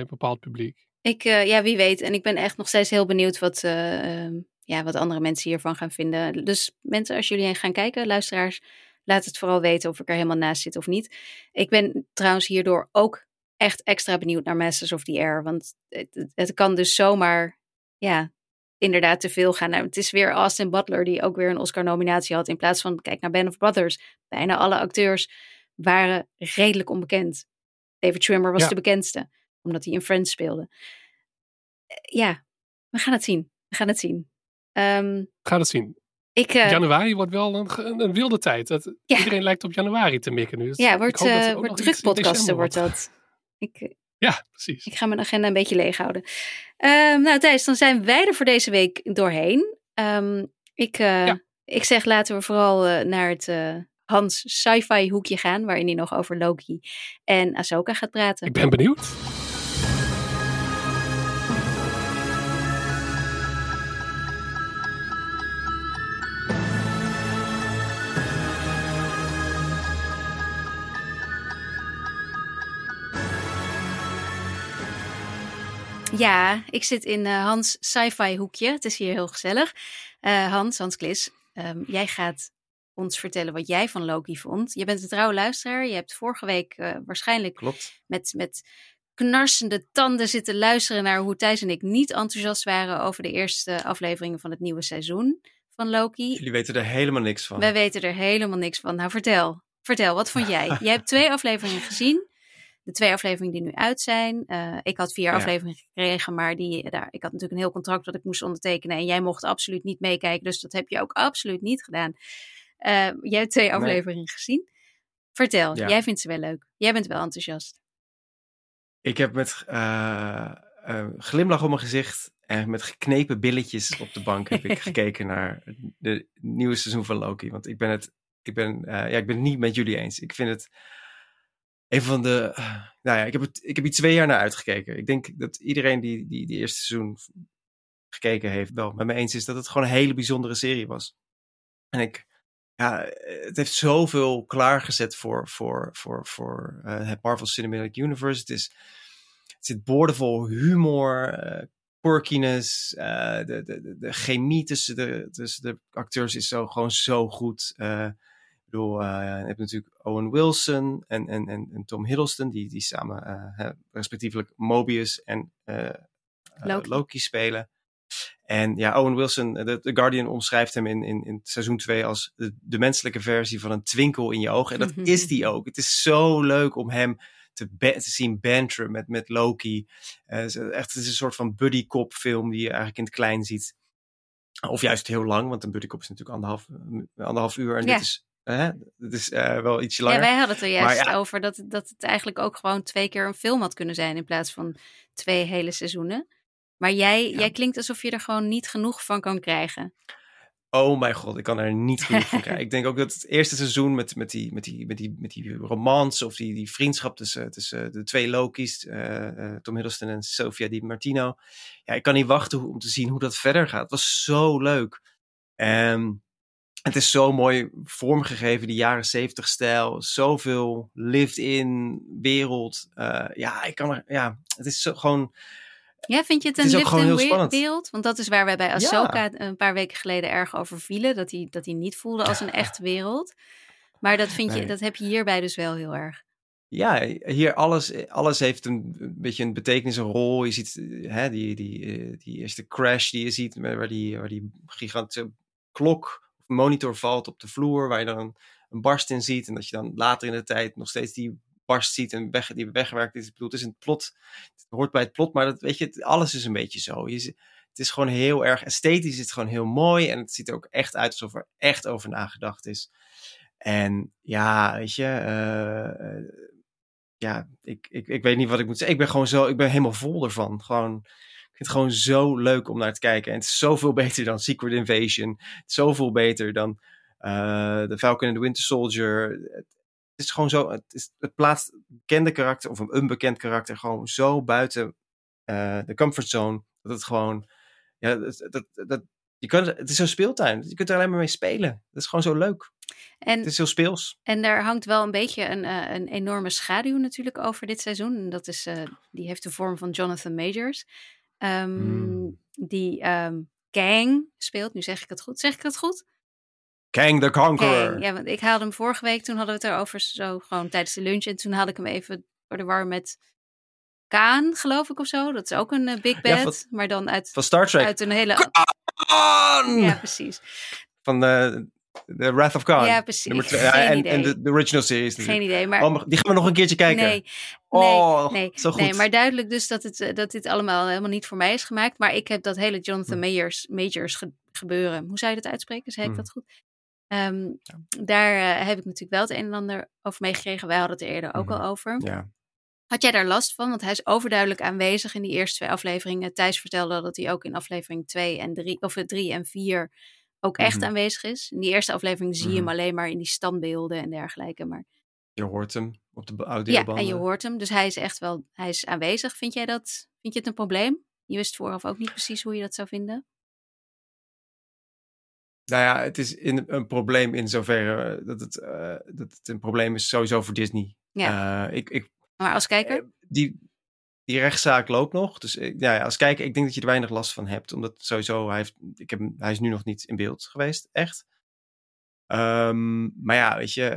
een bepaald publiek. Wie weet. En ik ben echt nog steeds heel benieuwd wat... wat andere mensen hiervan gaan vinden. Dus mensen, als jullie gaan kijken, luisteraars, laat het vooral weten of ik er helemaal naast zit of niet. Ik ben trouwens hierdoor ook echt extra benieuwd naar Masters of the Air, want het kan dus zomaar, inderdaad te veel gaan. Nou, het is weer Austin Butler, die ook weer een Oscar-nominatie had, in plaats van, kijk naar Band of Brothers. Bijna alle acteurs waren redelijk onbekend. David Schwimmer was de bekendste, omdat hij in Friends speelde. We gaan het zien. Ga dat zien. Januari wordt wel een wilde tijd. Iedereen lijkt op januari te mikken nu. Dus wordt druk podcasten wordt dat. Precies. Ik ga mijn agenda een beetje leeg houden. Thijs, dan zijn wij er voor deze week doorheen. Ik zeg, laten we vooral naar het Hans sci-fi hoekje gaan, waarin hij nog over Loki en Ahsoka gaat praten. Ik ben benieuwd. Ja, ik zit in Hans' sci-fi hoekje. Het is hier heel gezellig. Hans Klis, jij gaat ons vertellen wat jij van Loki vond. Je bent een trouwe luisteraar. Je hebt vorige week waarschijnlijk met knarsende tanden zitten luisteren naar hoe Thijs en ik niet enthousiast waren over de eerste afleveringen van het nieuwe seizoen van Loki. Jullie weten er helemaal niks van. Wij weten er helemaal niks van. Nou, vertel, wat vond jij? Jij hebt 2 afleveringen gezien. De 2 afleveringen die nu uit zijn. Ik had 4 afleveringen gekregen, maar ik had natuurlijk een heel contract dat ik moest ondertekenen. En jij mocht absoluut niet meekijken, dus dat heb je ook absoluut niet gedaan. Jij hebt 2 afleveringen gezien. Vertel, jij vindt ze wel leuk. Jij bent wel enthousiast. Ik heb met glimlach op mijn gezicht en met geknepen billetjes op de bank heb ik gekeken naar het nieuwe seizoen van Loki. Want ik ben het niet met jullie eens. Ik vind het... Een van de... ik heb hier 2 jaar naar uitgekeken. Ik denk dat iedereen die eerste seizoen gekeken heeft wel met me eens is dat het gewoon een hele bijzondere serie was. En het heeft zoveel klaargezet voor het Marvel Cinematic Universe. Het zit boordevol humor, quirkiness, de chemie tussen de acteurs is gewoon zo goed. Ik bedoel, je hebt natuurlijk Owen Wilson en Tom Hiddleston, die samen respectievelijk Mobius en Loki spelen. En Owen Wilson, The Guardian omschrijft hem in seizoen 2 als de menselijke versie van een twinkel in je ogen. En dat is die ook. Het is zo leuk om hem te zien banteren met Loki. Echt, het is een soort van buddy-cop film die je eigenlijk in het klein ziet. Of juist heel lang, want een buddy-cop is natuurlijk anderhalf uur. En dit is... Het is wel ietsje langer. Ja, wij hadden het er juist over dat het eigenlijk ook gewoon 2 keer een film had kunnen zijn in plaats van 2 hele seizoenen. Maar jij klinkt alsof je er gewoon niet genoeg van kan krijgen. Oh mijn god, ik kan er niet genoeg van krijgen. Ik denk ook dat het eerste seizoen met die romance of die vriendschap tussen de 2 Loki's, Tom Hiddleston en Sofia Di Martino. Ja, ik kan niet wachten om te zien hoe dat verder gaat. Het was zo leuk. Het is zo mooi vormgegeven, die jaren 70 stijl. Zoveel lived-in wereld. Het is zo gewoon... Ja, vind je het een lived-in wereld? Want dat is waar wij bij Ahsoka een paar weken geleden erg over vielen. Dat hij niet voelde als een echt wereld. Maar dat heb je hierbij dus wel heel erg. Ja, hier alles heeft een beetje een betekenis, een rol. Je ziet die eerste crash die je ziet, waar die gigantische klok... monitor valt op de vloer, waar je dan een barst in ziet en dat je dan later in de tijd nog steeds die barst ziet en die weggewerkt is. Ik bedoel, het is een plot, het hoort bij het plot, maar dat weet je, alles is een beetje zo. Het is gewoon heel erg esthetisch, het is gewoon heel mooi en het ziet er ook echt uit alsof er echt over nagedacht is. En ja, weet je, ik weet niet wat ik moet zeggen. Ik ben gewoon zo, ik ben helemaal vol ervan. Gewoon. Ik vind het gewoon zo leuk om naar te kijken. En het is zoveel beter dan Secret Invasion. Het is zoveel beter dan The Falcon and the Winter Soldier. Het is gewoon zo... Het plaatst bekende karakter of een onbekend karakter gewoon zo buiten de comfortzone. Dat het gewoon... Ja, het is zo'n speeltuin. Je kunt er alleen maar mee spelen. Dat is gewoon zo leuk. En het is heel speels. En daar hangt wel een beetje een enorme schaduw natuurlijk over dit seizoen. En dat is, die heeft de vorm van Jonathan Majors... Die Kang speelt. Nu zeg ik het goed. Zeg ik het goed? Kang the Conqueror. Kang, ja, want ik haalde hem vorige week. Toen hadden we het erover zo gewoon tijdens de lunch. En toen haalde ik hem even door de war met Kaan, geloof ik of zo. Dat is ook een big bad. Ja, maar dan van Star Trek. Uit een hele... Kaan! Ja, precies. Van The Wrath of Khan. Ja, precies. 2, en de original series. Natuurlijk. Geen idee. Maar... die gaan we nog een keertje kijken. Nee, maar duidelijk dus dat dit allemaal helemaal niet voor mij is gemaakt. Maar ik heb dat hele Jonathan Majors gebeuren. Hoe zou je dat uitspreken? Zei ik dat goed? Daar heb ik natuurlijk wel het een en ander over meegekregen. Wij hadden het er eerder ook al over. Ja. Had jij daar last van? Want hij is overduidelijk aanwezig in die eerste 2 afleveringen. Thijs vertelde dat hij ook in aflevering 2 en 3, of 3 en 4... ook echt aanwezig is. In die eerste aflevering zie je hem alleen maar in die standbeelden en dergelijke. Maar... je hoort hem op de audiobanden. Ja, en je hoort hem. Dus hij is echt wel aanwezig. Vind jij dat? Vind je het een probleem? Je wist vooraf ook niet precies hoe je dat zou vinden. Nou ja, het is een probleem in zoverre dat het een probleem is sowieso voor Disney. Ja. Maar als kijker? Die rechtszaak loopt nog. Dus als kijker, ik denk dat je er weinig last van hebt. Omdat sowieso, hij is nu nog niet in beeld geweest. Echt. Maar ja, weet je,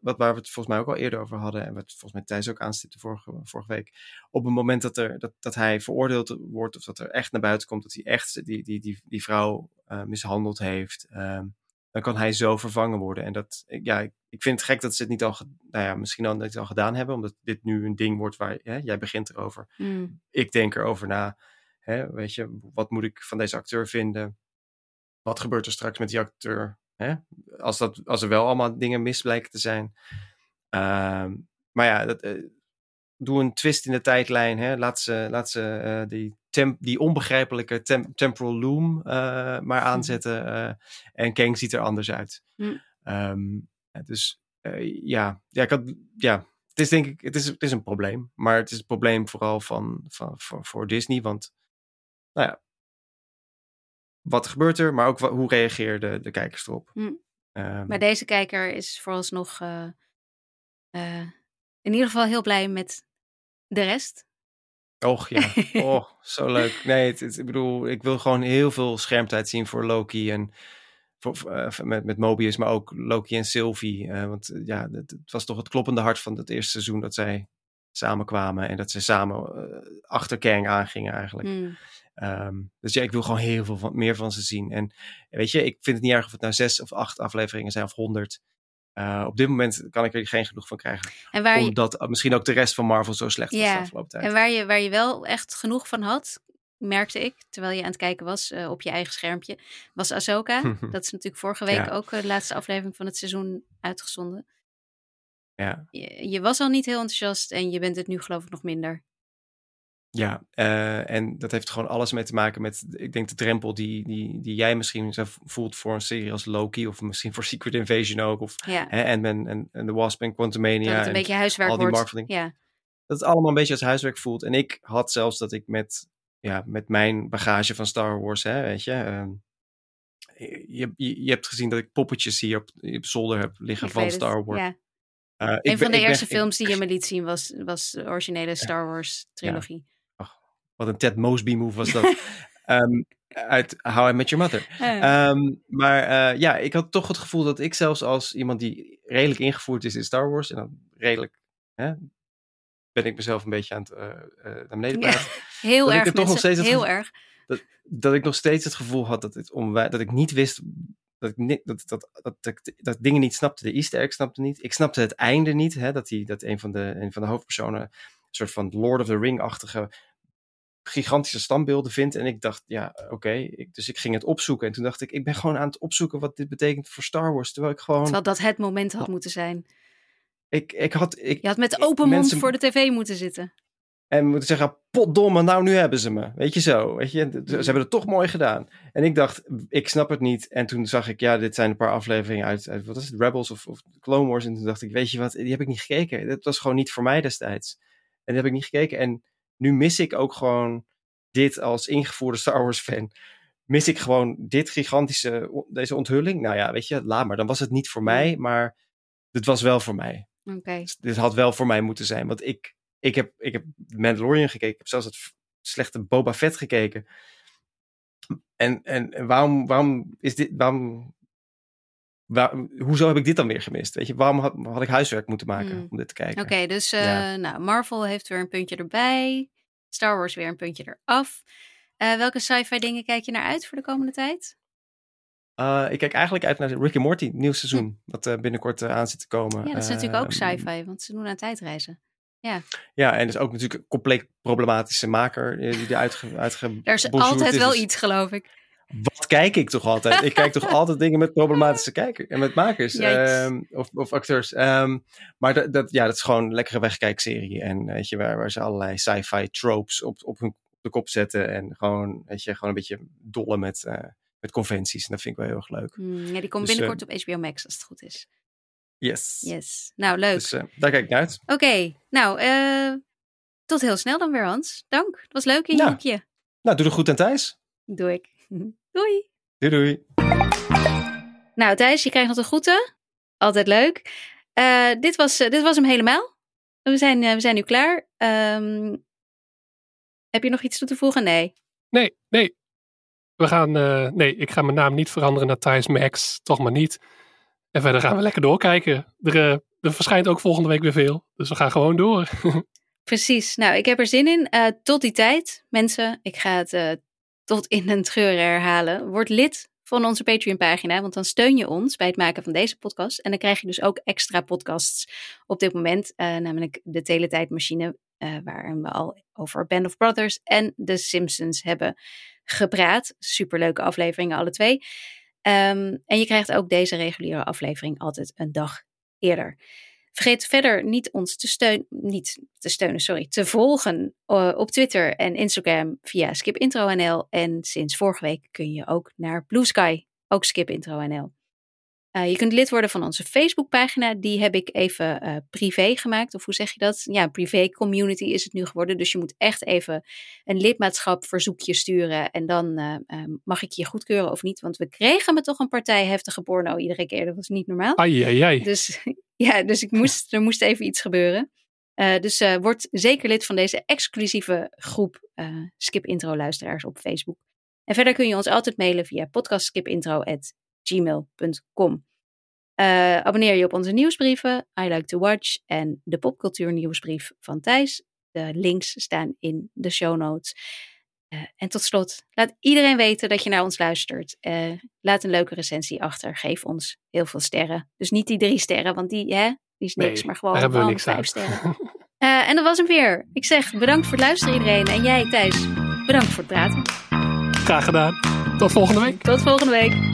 waar we het volgens mij ook al eerder over hadden. En wat volgens mij Thijs ook aanstipte vorige week. Op het moment dat hij veroordeeld wordt. Of dat er echt naar buiten komt. Dat hij echt die vrouw mishandeld heeft. Dan kan hij zo vervangen worden. En dat, ik vind het gek dat ze het niet al... misschien al niet al gedaan hebben. Omdat dit nu een ding wordt waar... jij begint erover. Ik denk erover na. Weet je, wat moet ik van deze acteur vinden? Wat gebeurt er straks met die acteur? Als er wel allemaal dingen mis blijken te zijn. Maar ja, doe een twist in de tijdlijn. Hè? Laat ze die onbegrijpelijke temporal loom maar aanzetten. En Kang ziet er anders uit. Het is denk ik, het is een probleem. Maar het is een probleem vooral voor Disney. Want, wat gebeurt er? Maar ook hoe reageerden de kijkers erop? Maar deze kijker is vooralsnog in ieder geval heel blij met de rest. Och ja, zo leuk. Nee, ik bedoel, ik wil gewoon heel veel schermtijd zien voor Loki en met Mobius, maar ook Loki en Sylvie. Het was toch het kloppende hart van het eerste seizoen dat zij samenkwamen en dat ze samen achter Kang aangingen eigenlijk. Dus ja, ik wil gewoon heel veel meer van ze zien. En weet je, ik vind het niet erg of het nou 6 of 8 afleveringen zijn of 100. Op dit moment kan ik er geen genoeg van krijgen. En waar omdat misschien ook de rest van Marvel zo slecht was de afgelopen tijd. En waar je wel echt genoeg van had, merkte ik, terwijl je aan het kijken was op je eigen schermpje, was Ahsoka. Dat is natuurlijk vorige week ook de laatste aflevering van het seizoen uitgezonden. Ja. Je was al niet heel enthousiast en je bent het nu geloof ik nog minder. Ja, en dat heeft gewoon alles mee te maken met, ik denk, de drempel die jij misschien voelt voor een serie als Loki, of misschien voor Secret Invasion ook, of Ant-Man en The Wasp en Quantumania. Dat het een beetje huiswerk al die wordt. Ja. Dat het allemaal een beetje als huiswerk voelt. En ik had zelfs dat ik met mijn bagage van Star Wars, weet je... Je hebt gezien dat ik poppetjes hier op zolder heb liggen van Star Wars. Ja. Een van de eerste films die je me liet zien was de originele Star Wars trilogie. Ja. Wat een Ted Mosby move was dat. Uit How I Met Your Mother. Ik had toch het gevoel dat ik zelfs als iemand die redelijk ingevoerd is in Star Wars. En dan redelijk ben ik mezelf een beetje aan het naar beneden praten. Ja, heel erg, dat ik nog steeds het gevoel had dat, dat ik niet wist... Dat ik dingen niet snapte. De Easter egg snapte niet. Ik snapte het einde niet. Dat een van de hoofdpersonen een soort van Lord of the Ring-achtige... gigantische standbeelden vindt. En ik dacht, dus ik ging het opzoeken. En toen dacht ik, ik ben gewoon aan het opzoeken wat dit betekent voor Star Wars. Terwijl dat het moment had moeten zijn. Je had met open mond voor de tv moeten zitten. En moeten zeggen, potdomme, nou nu hebben ze me. Weet je zo. Weet je? Ze hebben het toch mooi gedaan. En ik dacht, ik snap het niet. En toen zag ik, dit zijn een paar afleveringen uit wat is het, Rebels of Clone Wars. En toen dacht ik, weet je wat, die heb ik niet gekeken. Dat was gewoon niet voor mij destijds. En die heb ik niet gekeken. En nu mis ik ook gewoon dit als ingevoerde Star Wars fan. Mis ik gewoon dit gigantische, deze onthulling. Nou ja, weet je, laat maar. Dan was het niet voor mij, maar dit was wel voor mij. Okay. Dus dit had wel voor mij moeten zijn. Want ik heb Mandalorian gekeken. Ik heb zelfs het slechte Boba Fett gekeken. En waarom is dit... hoezo heb ik dit dan weer gemist? Weet je, waarom had ik huiswerk moeten maken om dit te kijken? Oké, dus Marvel heeft weer een puntje erbij. Star Wars weer een puntje eraf. Welke sci-fi dingen kijk je naar uit voor de komende tijd? Ik kijk eigenlijk uit naar Rick and Morty, nieuw seizoen. Wat binnenkort aan zit te komen. Ja, dat is natuurlijk ook sci-fi, want ze doen aan tijdreizen. Ja. Ja, en dat is ook natuurlijk een compleet problematische maker. Die er er is altijd wel iets, geloof ik. Wat kijk ik toch altijd? Ik kijk toch altijd dingen met problematische kijkers en met makers of acteurs. Maar dat is gewoon een lekkere wegkijkserie. En weet je, waar ze allerlei sci-fi tropes op hun de kop zetten. En gewoon, weet je, gewoon een beetje dollen met conventies. En dat vind ik wel heel erg leuk. Ja, die komt binnenkort op HBO Max als het goed is. Yes. Nou, leuk. Dus daar kijk ik naar uit. Oké. Nou, tot heel snel dan weer, Hans. Dank. Het was leuk in je hoekje. Nou, doe er goed aan Thijs. Doe ik. Doei. Doei. Nou Thijs, je krijgt nog de groeten. Altijd leuk. Dit was hem helemaal. We zijn nu klaar. Heb je nog iets toe te voegen? Nee. Ik ga mijn naam niet veranderen naar Thijs Max. Toch maar niet. En verder gaan we lekker doorkijken. Er verschijnt ook volgende week weer veel. Dus we gaan gewoon door. Precies. Nou, ik heb er zin in. Tot die tijd. Mensen, ik ga het... tot in den treuren herhalen. Word lid van onze Patreon-pagina, want dan steun je ons bij het maken van deze podcast. En dan krijg je dus ook extra podcasts op dit moment. Namelijk de Teletijdmachine, waarin we al over Band of Brothers en The Simpsons hebben gepraat. Superleuke afleveringen, alle twee. En je krijgt ook deze reguliere aflevering altijd een dag eerder. Vergeet verder niet ons te volgen op Twitter en Instagram via Skip Intro NL. En sinds vorige week kun je ook naar Blue Sky, ook Skip Intro NL. Je kunt lid worden van onze Facebookpagina. Die heb ik even privé gemaakt. Of hoe zeg je dat? Ja, privé community is het nu geworden. Dus je moet echt even een lidmaatschapverzoekje sturen. En dan mag ik je goedkeuren of niet. Want we kregen me toch een partij heftige porno iedere keer. Dat was niet normaal. Ai. Dus er moest even iets gebeuren. Dus word zeker lid van deze exclusieve groep Skip Intro luisteraars op Facebook. En verder kun je ons altijd mailen via podcastskipintro@gmail.com. Abonneer je op onze nieuwsbrieven, I Like to Watch en de popcultuur nieuwsbrief van Thijs. De links staan in de show notes. En tot slot, laat iedereen weten dat je naar ons luistert. Laat een leuke recensie achter. Geef ons heel veel sterren. Dus niet die 3 sterren, want die is niks. Nee, maar gewoon daar hebben we niks 5 sterren. En dat was hem weer. Ik zeg bedankt voor het luisteren iedereen. En jij Thijs, bedankt voor het praten. Graag gedaan. Tot volgende week. Tot volgende week.